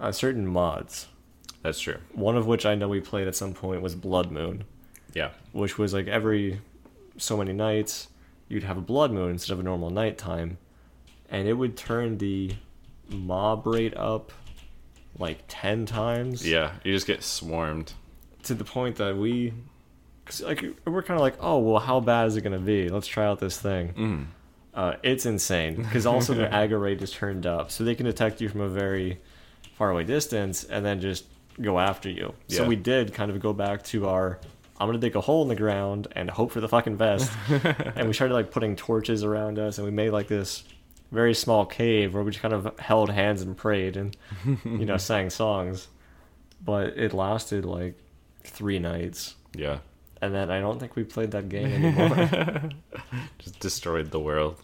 Uh, certain mods. That's true. One of which I know we played at some point was Blood Moon. Yeah. Which was like every so many nights, you'd have a Blood Moon instead of a normal nighttime, and it would turn the... mob rate up like ten times. Yeah, you just get swarmed to the point that we cause like we're kind of like, oh well, how bad is it gonna be, let's try out this thing. mm. Uh, it's insane because also their aggro rate is turned up, so they can detect you from a very far away distance and then just go after you. Yeah. So we did kind of go back to our, I'm gonna dig a hole in the ground and hope for the fucking best. And we started like putting torches around us, and we made like this very small cave where we just kind of held hands and prayed and, you know, sang songs. But it lasted like three nights. Yeah. And then I don't think we played that game anymore. Just destroyed the world.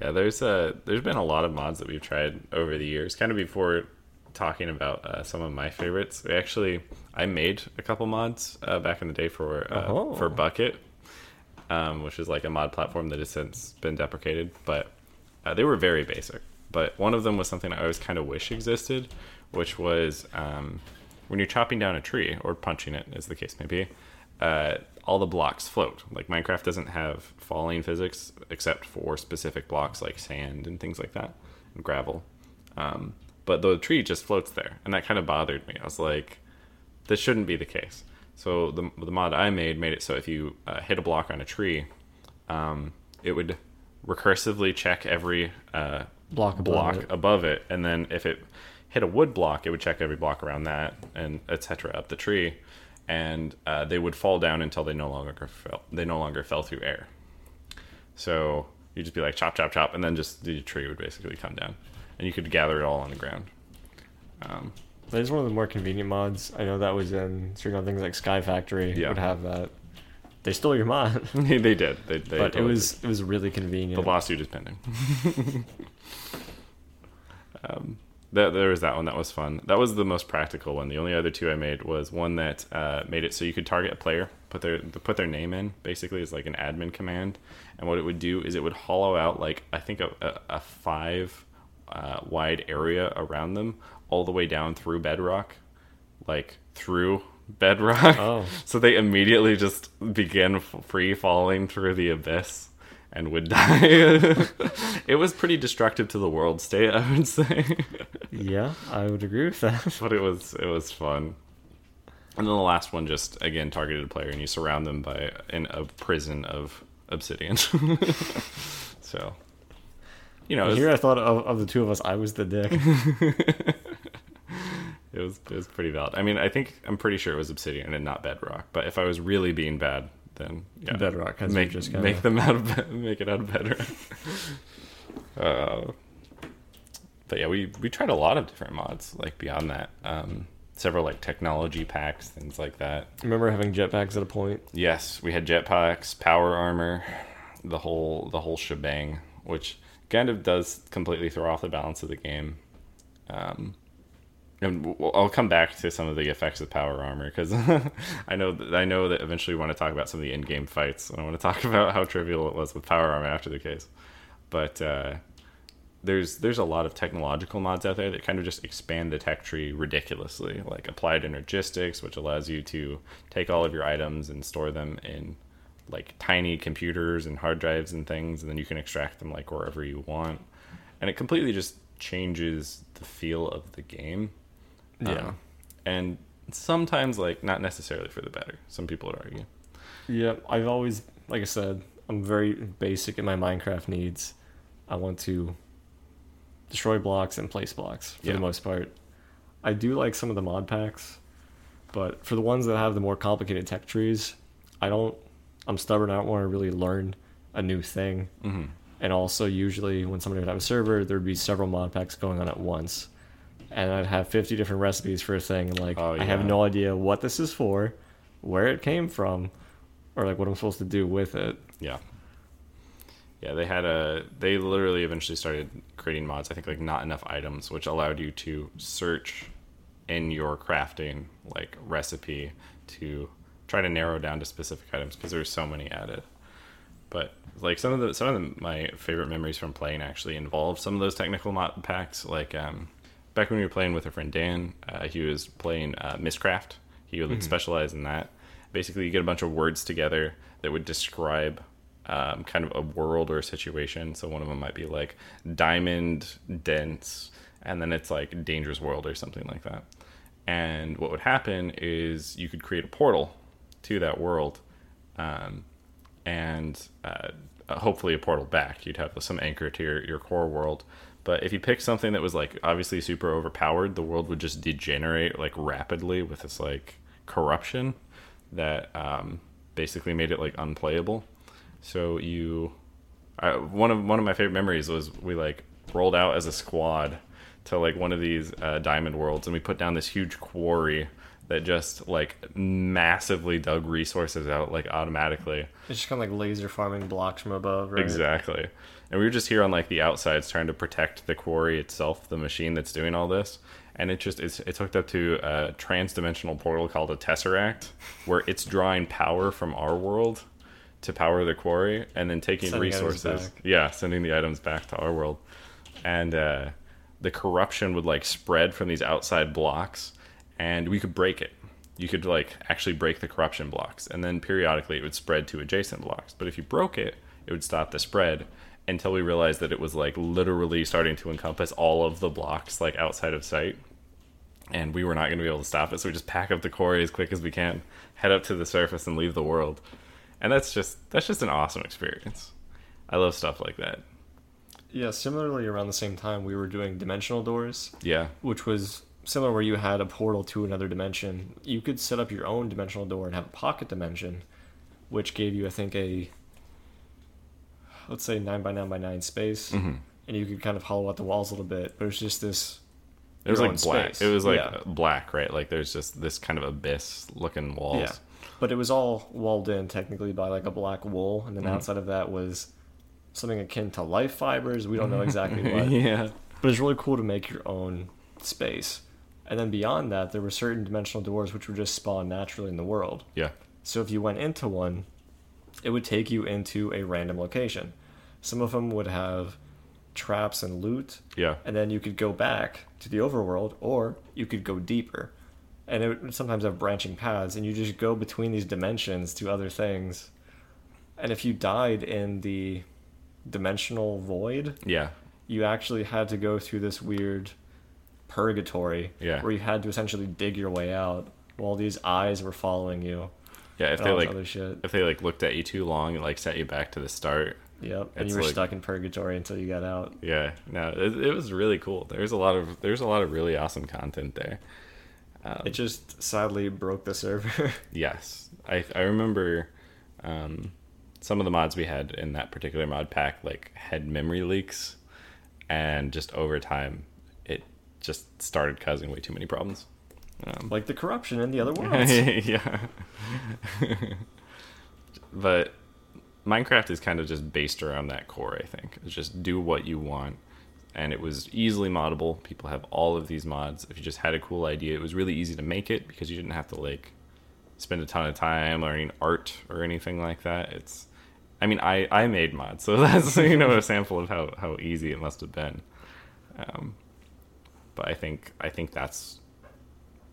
Yeah, there's a, there's been a lot of mods that we've tried over the years. Kind of before talking about uh, some of my favorites, we actually I made a couple mods uh, back in the day for uh, oh. for Bucket, um, which is like a mod platform that has since been deprecated. But uh, they were very basic. But one of them was something I always kind of wish existed, which was um, when you're chopping down a tree or punching it, as the case may be. Uh, all the blocks float. Like Minecraft doesn't have falling physics except for specific blocks like sand and things like that and gravel. Um, but the tree just floats there, and that kind of bothered me. I was like, this shouldn't be the case. So the the mod I made made it so if you uh, hit a block on a tree, um, it would recursively check every uh, block, above, block it. above it, and then if it hit a wood block, it would check every block around that, and et cetera up the tree. And uh, they would fall down until they no longer fell. They no longer fell through air. So you'd just be like chop, chop, chop, and then just the tree would basically come down, and you could gather it all on the ground. Um, that is one of the more convenient mods. I know that was in certain things like Sky Factory yeah. would have that. They stole your mod. they did. They, they but it was did. It was really convenient. The lawsuit is pending. um. There was that one. That was fun. That was the most practical one. The only other two I made was one that uh, made it so you could target a player, put their put their name in, basically, as like an admin command. And what it would do is it would hollow out, like, I think a, a, a five uh, wide area around them, all the way down through bedrock, like through bedrock. Oh. So they immediately just began free falling through the abyss. And would die. It was pretty destructive to the world state, I would say. Yeah, I would agree with that. But it was it was fun. And then the last one just, again, targeted a player, and you surround them by in a prison of obsidian. So, you know. Here I thought of, of the two of us, I was the dick. it was it was pretty valid. I mean, I think, I'm pretty sure it was obsidian and not bedrock. But if I was really being bad, then yeah, bedrock has make just kinda... make them out of make it out of bedrock. uh, but yeah, we we tried a lot of different mods like beyond that. Um, several like technology packs, things like that. I remember having jetpacks at a point. Yes, we had jetpacks, power armor, the whole the whole shebang, which kind of does completely throw off the balance of the game. Um, And I'll come back to some of the effects of power armor because I know that I know that eventually we want to talk about some of the in-game fights, and I want to talk about how trivial it was with power armor after the case. But uh, there's there's a lot of technological mods out there that kind of just expand the tech tree ridiculously, like Applied Energistics, which allows you to take all of your items and store them in like tiny computers and hard drives and things, and then you can extract them like wherever you want, and it completely just changes the feel of the game. Yeah, um, and sometimes like not necessarily for the better. Some people would argue. Yeah, I've always, like I said, I'm very basic in my Minecraft needs. I want to destroy blocks and place blocks for yeah. the most part. I do like some of the mod packs, but for the ones that have the more complicated tech trees, I don't. I'm stubborn. I don't want to really learn a new thing. Mm-hmm. And also, usually when somebody would have a server, there would be several mod packs going on at once. And I'd have fifty different recipes for a thing. And like, oh, yeah. I have no idea what this is for, where it came from, or like what I'm supposed to do with it. Yeah. Yeah, they had a... They literally eventually started creating mods, I think, like Not Enough Items, which allowed you to search in your crafting, like, recipe to try to narrow down to specific items because there's so many added. But, like, some of the some of the, my favorite memories from playing actually involved some of those technical mod packs, like... um. Back when we were playing with our friend Dan, uh, he was playing uh, Minecraft. He would mm-hmm. specialize in that. Basically, you get a bunch of words together that would describe um, kind of a world or a situation. So one of them might be like diamond dense, and then it's like dangerous world or something like that. And what would happen is you could create a portal to that world, um, and uh, uh, hopefully a portal back. You'd have some anchor to your, your core world. But if you pick something that was like obviously super overpowered, the world would just degenerate like rapidly with this like corruption that um, basically made it like unplayable. So you, uh, one of one of my favorite memories was we like rolled out as a squad to like one of these uh, diamond worlds, and we put down this huge quarry that just like massively dug resources out like automatically. It's just kind of like laser farming blocks from above, right? Exactly. And we were just here on like the outsides trying to protect the quarry itself, the machine that's doing all this. And it just it's it's hooked up to a trans-dimensional portal called a Tesseract, where it's drawing power from our world to power the quarry, and then taking sending resources, yeah, sending the items back to our world. And uh, the corruption would like spread from these outside blocks, and we could break it. You could like actually break the corruption blocks, and then periodically it would spread to adjacent blocks. But if you broke it, it would stop the spread. Until we realized that it was like literally starting to encompass all of the blocks like outside of sight, and we were not going to be able to stop it. So we just pack up the quarry as quick as we can, head up to the surface, and leave the world. And that's just that's just an awesome experience. I love stuff like that. Yeah. Similarly, around the same time, we were doing Dimensional Doors. Yeah. Which was similar, where you had a portal to another dimension. You could set up your own dimensional door and have a pocket dimension, which gave you, I think, a let's say nine by nine by nine space, mm-hmm. and you could kind of hollow out the walls a little bit, but it was just this. It was like black. Space. It was like yeah. black, right? Like there's just this kind of abyss looking walls. Yeah. But it was all walled in technically by like a black wool, and then mm-hmm. outside of that was something akin to life fibers. We don't know exactly what. Yeah. But it's really cool to make your own space. And then beyond that, there were certain dimensional doors which were just spawned naturally in the world. Yeah. So if you went into one, it would take you into a random location. Some of them would have traps and loot. Yeah. And then you could go back to the overworld, or you could go deeper. And it would sometimes have branching paths, and you just go between these dimensions to other things. And if you died in the dimensional void, yeah, you actually had to go through this weird purgatory, yeah, where you had to essentially dig your way out while these eyes were following you. Yeah, if they like if they like looked at you too long, it like sent you back to the start. Yep, and you were like, stuck in purgatory until you got out. Yeah, no, it, it was really cool. There's a lot of there's a lot of really awesome content there. Um, it just sadly broke the server. Yes, I I remember um, some of the mods we had in that particular mod pack like had memory leaks, and just over time it just started causing way too many problems. Um, like the corruption in the other worlds. Yeah. But Minecraft is kind of just based around that core, I think. It's just do what you want. And it was easily moddable. People have all of these mods. If you just had a cool idea, it was really easy to make it because you didn't have to like spend a ton of time learning art or anything like that. It's, I mean, I, I made mods, so that's, you know, a sample of how, how easy it must have been. Um, but I think I think that's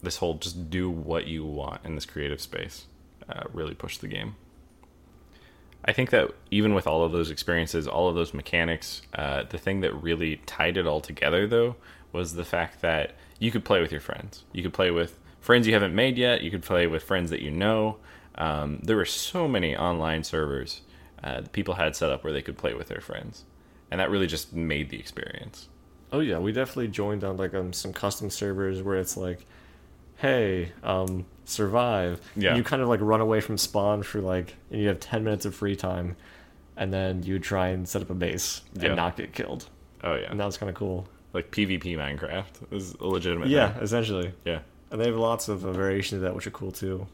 this whole just do what you want in this creative space uh, really pushed the game. I think that even with all of those experiences, all of those mechanics, uh, the thing that really tied it all together, though, was the fact that you could play with your friends. You could play with friends you haven't made yet. You could play with friends that you know. Um, there were so many online servers uh, that people had set up where they could play with their friends. And that really just made the experience. Oh, yeah. We definitely joined on like um, some custom servers where it's like, hey, um, survive. Yeah. You kind of like run away from spawn for like, and you have ten minutes of free time, and then you try and set up a base and yeah. not get killed. Oh, yeah. And that was kind of cool. Like PvP Minecraft is a legitimate yeah, thing. Essentially. Yeah. And they have lots of uh, variations of that, which are cool too.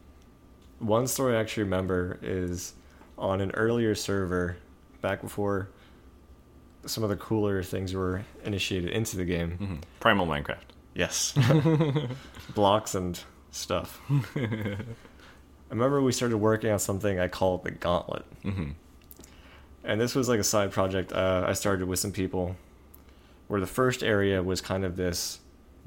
One story I actually remember is on an earlier server, back before some of the cooler things were initiated into the game. Mm-hmm. Primal Minecraft. Yes. Blocks and stuff. I remember we started working on something I called the Gauntlet. Mm-hmm. And this was like a side project uh, I started with some people, where the first area was kind of this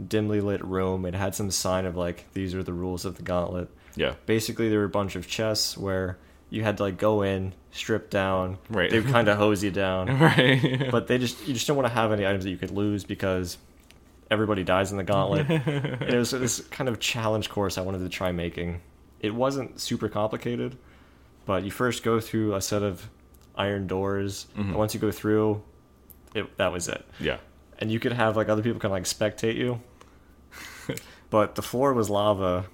dimly lit room. It had some sign of like, these are the rules of the Gauntlet. Yeah. Basically, there were a bunch of chests where you had to like go in, strip down. Right. They would kind of hose you down. Right. Yeah. But they just you just don't want to have any items that you could lose because everybody dies in the Gauntlet. It was this kind of challenge course I wanted to try making. It wasn't super complicated, but you first go through a set of iron doors. Mm-hmm. And once you go through, it, that was it. Yeah. And you could have like other people kind of like spectate you. But the floor was lava.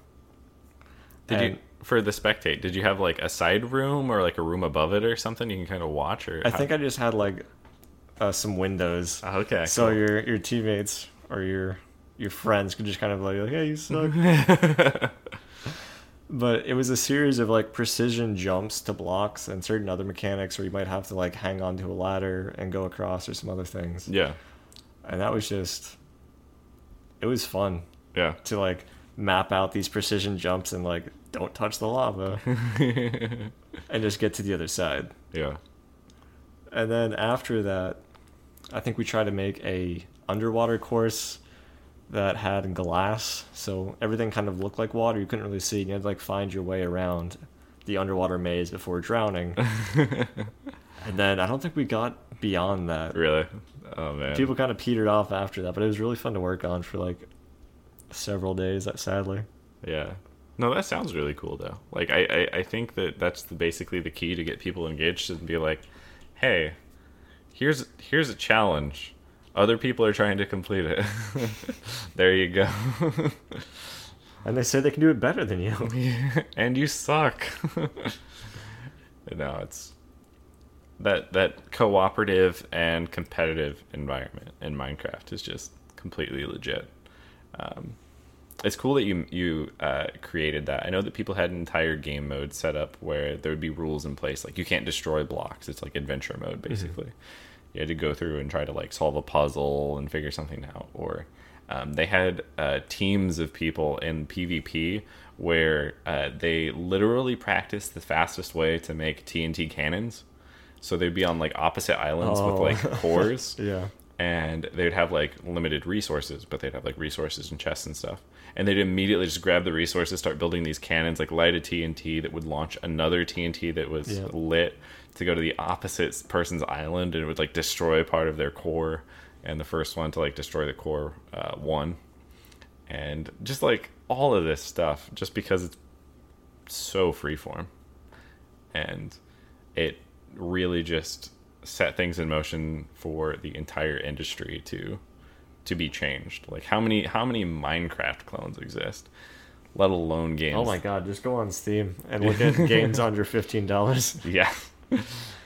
Did and, you for the spectate? Did you have like a side room or like a room above it or something you can kind of watch? Or I how? think I just had like uh, some windows. Oh, okay. So cool. your your teammates or your your friends could just kind of like, hey, you suck. But it was a series of like precision jumps to blocks and certain other mechanics where you might have to like hang onto a ladder and go across or some other things. Yeah. And that was just, it was fun. Yeah. To like map out these precision jumps and like don't touch the lava and just get to the other side. Yeah. And then after that, I think we tried to make a underwater course that had glass, so everything kind of looked like water. You couldn't really see, and you had to like find your way around the underwater maze before drowning. And then I don't think we got beyond that. Really? Oh man. People kind of petered off after that, but it was really fun to work on for like several days, sadly. Yeah. No, that sounds really cool though. Like I, I, I think that that's the, basically the key to get people engaged and be like, hey, here's here's a challenge. Other people are trying to complete it. There you go. And they say they can do it better than you. Yeah, and you suck. No, it's that that cooperative and competitive environment in Minecraft is just completely legit. Um, it's cool that you you uh, created that. I know that people had an entire game mode set up where there would be rules in place, like you can't destroy blocks. It's like adventure mode, basically. Mm-hmm. You had to go through and try to like solve a puzzle and figure something out. Or um, they had uh, teams of people in PvP where uh, they literally practiced the fastest way to make T N T cannons. So they'd be on like opposite islands oh. with like cores. Yeah. And they'd have like limited resources, but they'd have like resources and chests and stuff. And they'd immediately just grab the resources, start building these cannons, like light a T N T that would launch another T N T that was yeah. lit to go to the opposite person's island, and it would like destroy part of their core, and the first one to like destroy the core uh, won. And just like all of this stuff, just because it's so freeform, and it really just set things in motion for the entire industry to to be changed. Like how many how many Minecraft clones exist? Let alone games. Oh my god, just go on Steam and look at games under fifteen dollars. Yeah.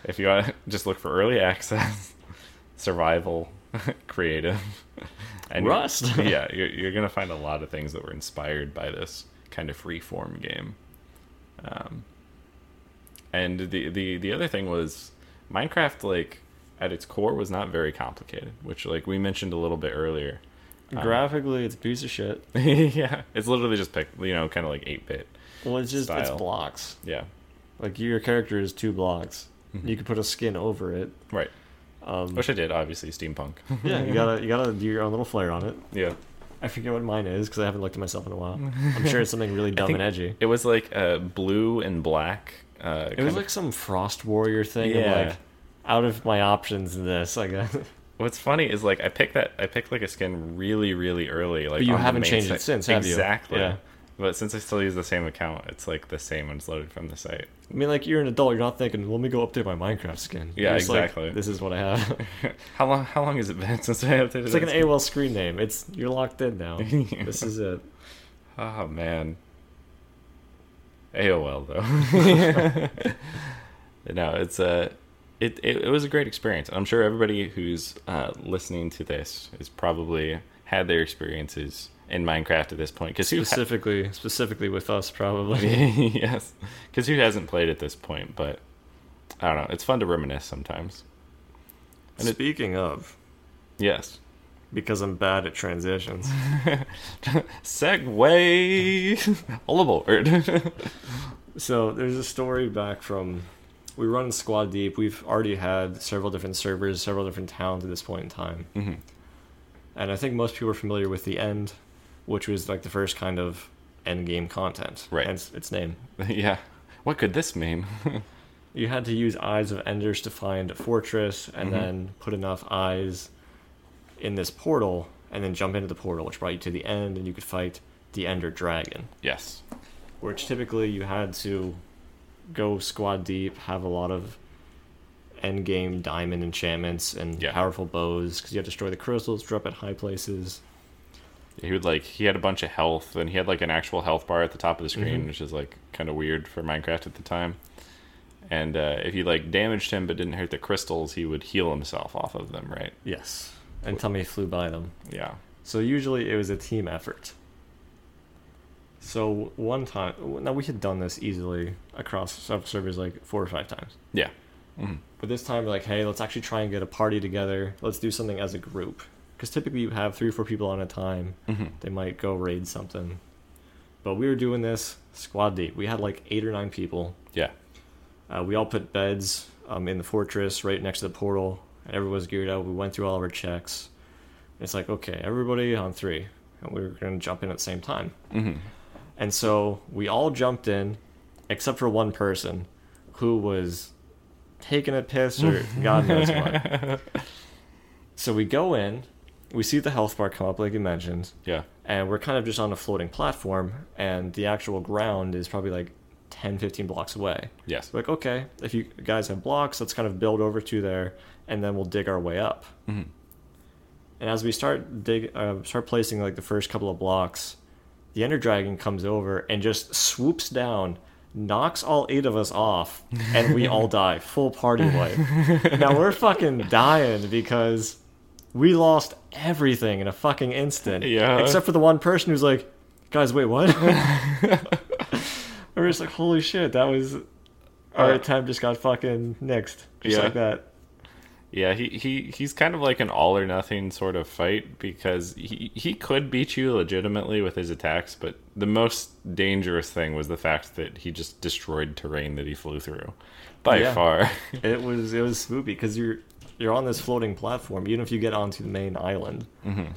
If you want, just look for early access, survival, creative, and Rust. You're, yeah, you're, you're gonna find a lot of things that were inspired by this kind of freeform game. Um, and the the the other thing was Minecraft, like at its core, was not very complicated, which like we mentioned a little bit earlier. Graphically, um, it's a piece of shit. Yeah, it's literally just pick, you know, kind of like eight bit. Well, it's just style. It's blocks. Yeah. Like, your character is two blocks. Mm-hmm. You could put a skin over it. Right. Um, Which I did, obviously, steampunk. Yeah, you gotta you gotta do your own little flair on it. Yeah. I forget what mine is, because I haven't looked at myself in a while. I'm sure it's something really dumb and edgy. It was, like, uh, blue and black. Uh, it was, of... like, some Frost Warrior thing. Yeah. Of, like, out of my options in this, I guess. What's funny is, like, I picked, that, I picked like, a skin really, really early. Like, but you haven't changed site. it since, have exactly. you? Exactly. Yeah. But since I still use the same account, it's like the same one's loaded from the site. I mean, like, you're an adult, you're not thinking, let me go update my Minecraft skin. Yeah, exactly. Like, this is what I have. How long How long has it been since I updated It's like an skin? A O L screen name. It's You're locked in now. Yeah. This is it. Oh, man. A O L, though. No, it's a... It, it it was a great experience. I'm sure everybody who's uh, listening to this has probably had their experiences in Minecraft at this point, because specifically ha- specifically with us, probably. Yes, because who hasn't played at this point? But I don't know, it's fun to reminisce sometimes. And speaking it, of yes, because I'm bad at transitions. Segway. All aboard. So there's a story back from, we run Squad Deep. We've already had several different servers, several different towns at this point in time. Mm-hmm. And I think most people are familiar with the End, which was like the first kind of end game content. Right. Hence its name. Yeah. What could this mean? You had to use Eyes of Enders to find a fortress, and mm-hmm. then put enough eyes in this portal, and then jump into the portal, which brought you to the End, and you could fight the Ender Dragon. Yes. Which typically you had to go squad deep, have a lot of end game diamond enchantments and yeah. powerful bows, because you had to destroy the crystals, drop at high places. He would like he had a bunch of health, and he had like an actual health bar at the top of the screen, mm-hmm. which is like kind of weird for Minecraft at the time. And uh, if you like damaged him but didn't hurt the crystals, he would heal himself off of them, right? Yes. And Tommy flew by them. Yeah. So usually it was a team effort. So one time, now we had done this easily across servers like four or five times. Yeah. Mm-hmm. But this time we're like, hey, let's actually try and get a party together. Let's do something as a group. Because typically you have three or four people on a time. Mm-hmm. They might go raid something. But we were doing this squad deep. We had like eight or nine people. Yeah. Uh, we all put beds um, in the fortress right next to the portal. And everyone was geared out. We went through all of our checks. And it's like, okay, everybody on three. And we were going to jump in at the same time. Mm-hmm. And so we all jumped in, except for one person who was taking a piss or God knows what. So we go in. We see the health bar come up, like you mentioned. Yeah. And we're kind of just on a floating platform. And the actual ground is probably like ten, fifteen blocks away. Yes. Like, okay, if you guys have blocks, let's kind of build over to there, and then we'll dig our way up. Mm-hmm. And as we start dig, uh, start placing like the first couple of blocks, the Ender Dragon comes over and just swoops down, knocks all eight of us off, and we all die. Full party wipe. Now we're fucking dying because we lost everything in a fucking instant. Yeah. Except for the one person who's like, guys, wait, what? We're just like, holy shit, that was our uh, attempt just got fucking nixed. Just yeah. like that. Yeah, he, he he's kind of like an all or nothing sort of fight, because he, he could beat you legitimately with his attacks, but the most dangerous thing was the fact that he just destroyed terrain that he flew through. By yeah. far. It was it was spooky because you're you're on this floating platform, even if you get onto the main island. Mm-hmm.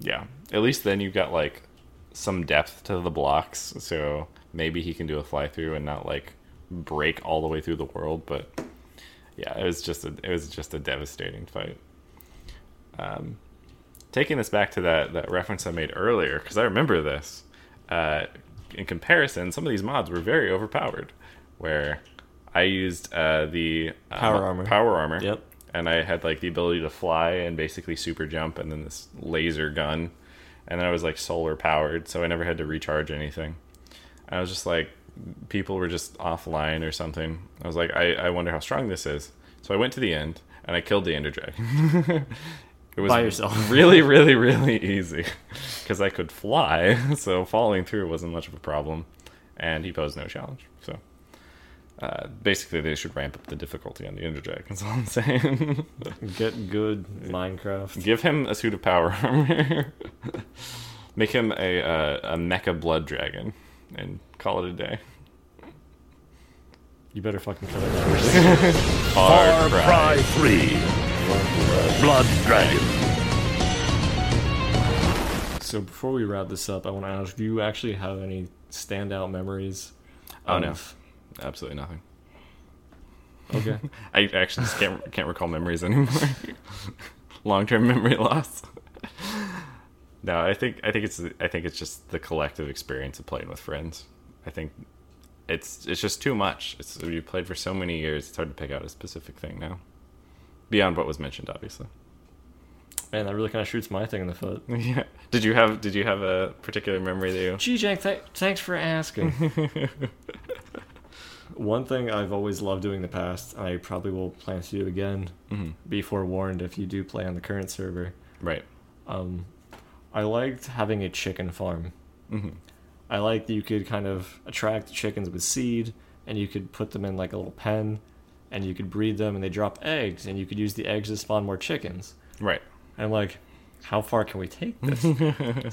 Yeah. At least then you've got like some depth to the blocks, so maybe he can do a fly through and not like break all the way through the world, but yeah, it was just a it was just a devastating fight. Um, taking this back to that that reference I made earlier, because I remember this. Uh, in comparison, some of these mods were very overpowered. Where I used uh, the uh, power armor, power armor, yep, and I had like the ability to fly and basically super jump, and then this laser gun, and then I was like solar powered, so I never had to recharge anything. I was just like, people were just offline or something. I was like, I, I wonder how strong this is. So I went to the end, and I killed the Ender Dragon. It was by yourself. really, really, really easy. Because I could fly, so falling through wasn't much of a problem. And he posed no challenge. So uh, basically, they should ramp up the difficulty on the Ender Dragon. That's all I'm saying. Get good, Minecraft. Give him a suit of power armor. Make him a, uh, a mecha blood dragon. And call it a day. You better fucking kill it first. Far Cry three. Blood Dragon. So before we wrap this up, I want to ask, do you actually have any standout memories? Oh, um, no. Absolutely nothing. Okay. I actually just can't, can't recall memories anymore. Long-term memory loss. No, I think I think it's I think it's just the collective experience of playing with friends. I think it's it's just too much. It's you played for so many years. It's hard to pick out a specific thing now, beyond what was mentioned, obviously. Man, that really kind of shoots my thing in the foot. Yeah. Did you have Did you have a particular memory that you? Gee, Jack, th- thanks for asking. One thing I've always loved doing in the past, and I probably will plan to do again. Mm-hmm. Be forewarned if you do play on the current server. Right. Um. I liked having a chicken farm. Mm-hmm. I liked that you could kind of attract chickens with seed, and you could put them in like a little pen, and you could breed them, and they drop eggs, and you could use the eggs to spawn more chickens. Right. And I'm like, how far can we take this?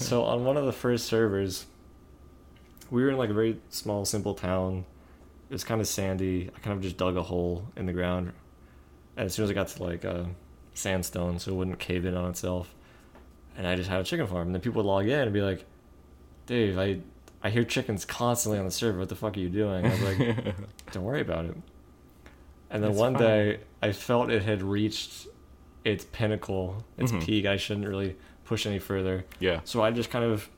So on one of the first servers, we were in like a very small, simple town. It was kind of sandy. I kind of just dug a hole in the ground. And as soon as I got to like uh, sandstone, so it wouldn't cave in on itself, and I just had a chicken farm. And then people would log in and be like, Dave, I I hear chickens constantly on the server. What the fuck are you doing? I was like, don't worry about it. And then it's one fine. day, I felt it had reached its pinnacle, its mm-hmm. peak. I shouldn't really push any further. Yeah. So I just kind of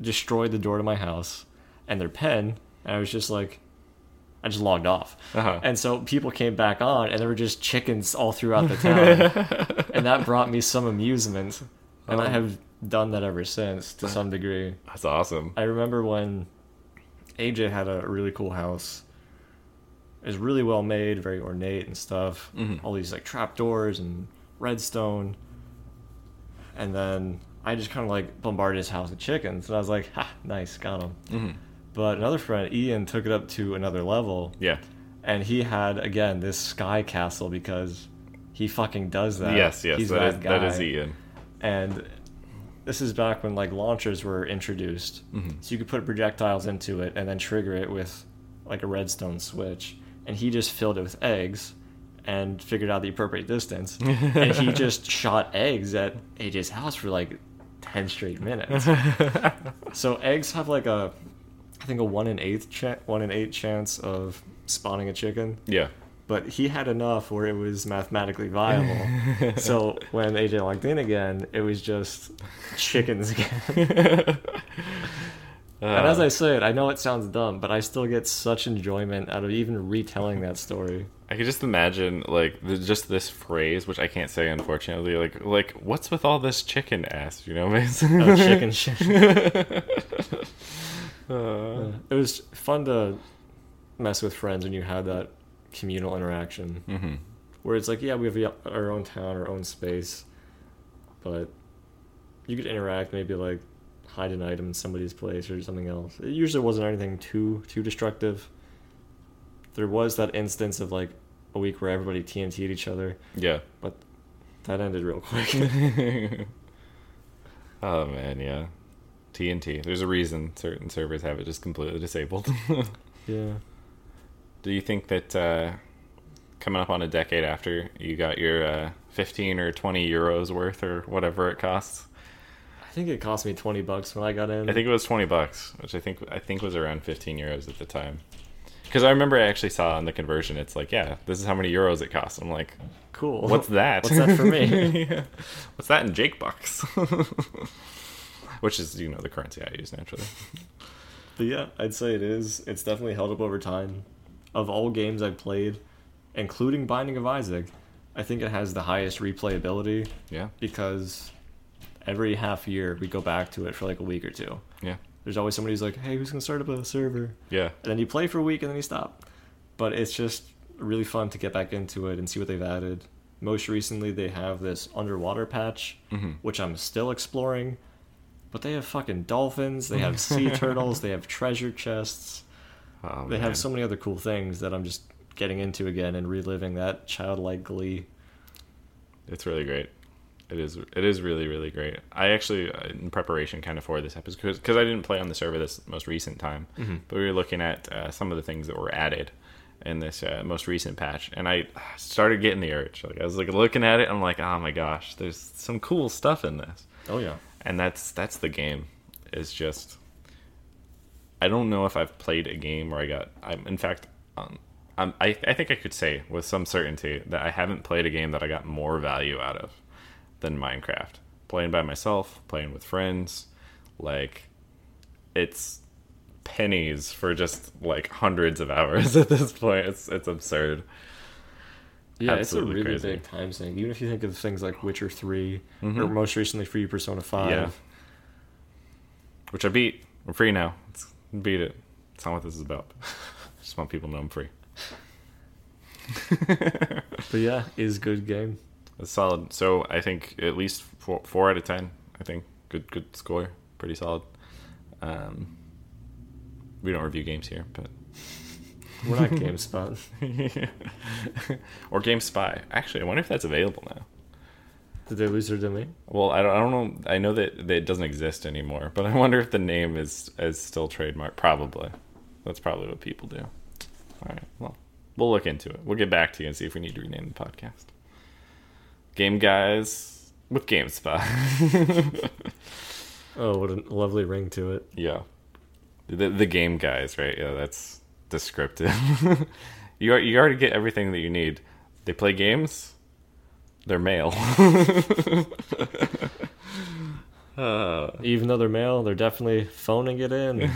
destroyed the door to my house and their pen. And I was just like, I just logged off. Uh-huh. And so people came back on, and there were just chickens all throughout the town. And that brought me some amusement. And um, I have done that ever since, to some degree. That's awesome. I remember when A J had a really cool house. It was really well made, very ornate and stuff. Mm-hmm. All these like trapdoors and redstone. And then I just kind of like bombarded his house with chickens. And I was like, ha, nice, got him. Mm-hmm. But another friend, Ian, took it up to another level. Yeah. And he had, again, this sky castle, because he fucking does that. Yes, yes, He's that, that, is, guy. that is Ian. And this is back when like launchers were introduced. Mm-hmm. So you could put projectiles into it and then trigger it with like a redstone switch. And he just filled it with eggs and figured out the appropriate distance. And he just shot eggs at A J's house for like ten straight minutes. So eggs have like a... I think a one in eighth cha- one in eight chance of spawning a chicken. Yeah. But he had enough where it was mathematically viable. So when A J logged in again, it was just chickens again. uh, and as I say it, I know it sounds dumb, but I still get such enjoyment out of even retelling that story. I could just imagine, like, the, just this phrase, which I can't say, unfortunately, like, like what's with all this chicken ass, you know? Oh, chicken shit. Uh, it was fun to mess with friends when you had that communal interaction, mm-hmm. where it's like, yeah, we have our own town, our own space, but you could interact, maybe like hide an item in somebody's place or something else. It usually wasn't anything too too destructive. There was that instance of like a week where everybody T N T'd each other. Yeah, but that ended real quick. Oh man, yeah. T N T. There's a reason certain servers have it just completely disabled. Yeah. Do you think that uh, coming up on a decade after you got your uh, fifteen or twenty euros worth or whatever it costs? I think it cost me twenty bucks when I got in. I think it was twenty bucks, which I think I think was around fifteen euros at the time. Because I remember I actually saw on the conversion, it's like, yeah, this is how many euros it costs. I'm like, cool. What's that? What's that for me? Yeah. What's that in Jake bucks? Which is, you know, the currency I use, naturally. But yeah, I'd say it is. It's definitely held up over time. Of all games I've played, including Binding of Isaac, I think it has the highest replayability. Yeah. Because every half year, we go back to it for like a week or two. Yeah. There's always somebody who's like, hey, who's going to start up a server? Yeah. And then you play for a week, and then you stop. But it's just really fun to get back into it and see what they've added. Most recently, they have this underwater patch, mm-hmm. which I'm still exploring. But they have fucking dolphins, they have sea turtles, they have treasure chests. Oh, they man. have so many other cool things that I'm just getting into again and reliving that childlike glee. It's really great. It is It is really, really great. I actually, in preparation kind of for this episode, because I didn't play on the server this most recent time, mm-hmm. but we were looking at uh, some of the things that were added in this uh, most recent patch, and I started getting the urge. Like I was like looking at it, I'm like, oh my gosh, there's some cool stuff in this. Oh yeah. And that's that's the game. It's just... I don't know if I've played a game where I got... I'm, in fact, um, I'm, I, I think I could say with some certainty that I haven't played a game that I got more value out of than Minecraft. Playing by myself, playing with friends, like, it's pennies for just, like, hundreds of hours at this point. It's it's absurd. Yeah, Absolutely it's a really crazy. big time sink. Even if you think of things like Witcher three, mm-hmm. or most recently for you, Persona five. Yeah. Which I beat. I'm free now. It's, beat it. That's not what this is about. I just want people to know I'm free. But yeah, it is a good game. It's solid. So I think at least four, four out of ten, I think. Good good score. Pretty solid. Um, we don't review games here, but... We're not GameSpot. Yeah. Or GameSpy. Actually, I wonder if that's available now. Did they lose their domain? Well, I don't, I don't know. I know that, that it doesn't exist anymore, but I wonder if the name is, is still trademarked. Probably. That's probably what people do. All right. Well, we'll look into it. We'll get back to you and see if we need to rename the podcast. Game Guys with GameSpot. Oh, what a lovely ring to it. Yeah. The, the Game Guys, right? Yeah, that's... descriptive. you are, you already get everything that you need. They play games. They're male. uh, Even though they're male, they're definitely phoning it in.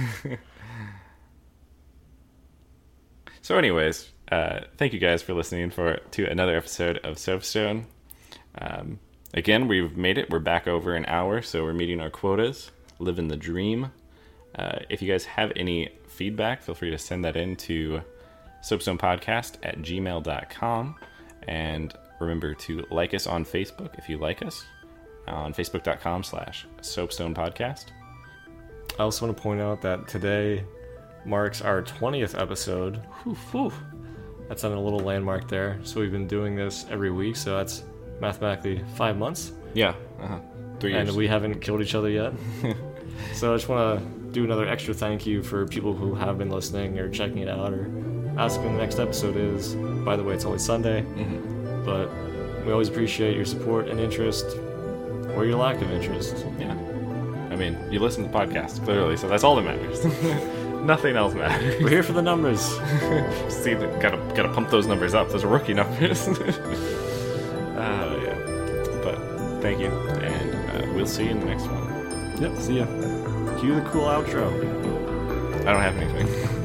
So anyways, uh, thank you guys for listening for to another episode of Soapstone. Um, again, we've made it. We're back over an hour, so we're meeting our quotas, living the dream. Uh, if you guys have any feedback, feel free to send that in to soapstone podcast at gmail dot com. And remember to like us on Facebook if you like us, on facebook dot com slash soapstone podcast. I also want to point out that today marks our twentieth episode. Oof, oof. That's on a little landmark there. So we've been doing this every week, so that's mathematically five months. Yeah, uh-huh. Three years. And we haven't killed each other yet. So I just want to do another extra thank you for people who have been listening or checking it out or asking when the next episode is. By the way, it's only Sunday, mm-hmm. but we always appreciate your support and interest, or your lack of interest. Yeah. I mean, you listen to podcasts, clearly, so that's all that matters. Nothing else matters. We're here for the numbers. See, gotta, gotta pump those numbers up. Those are rookie numbers. uh, yeah. But thank you, and uh, we'll see you in the next one. Yep, see ya. Cue the cool outro. I don't have anything.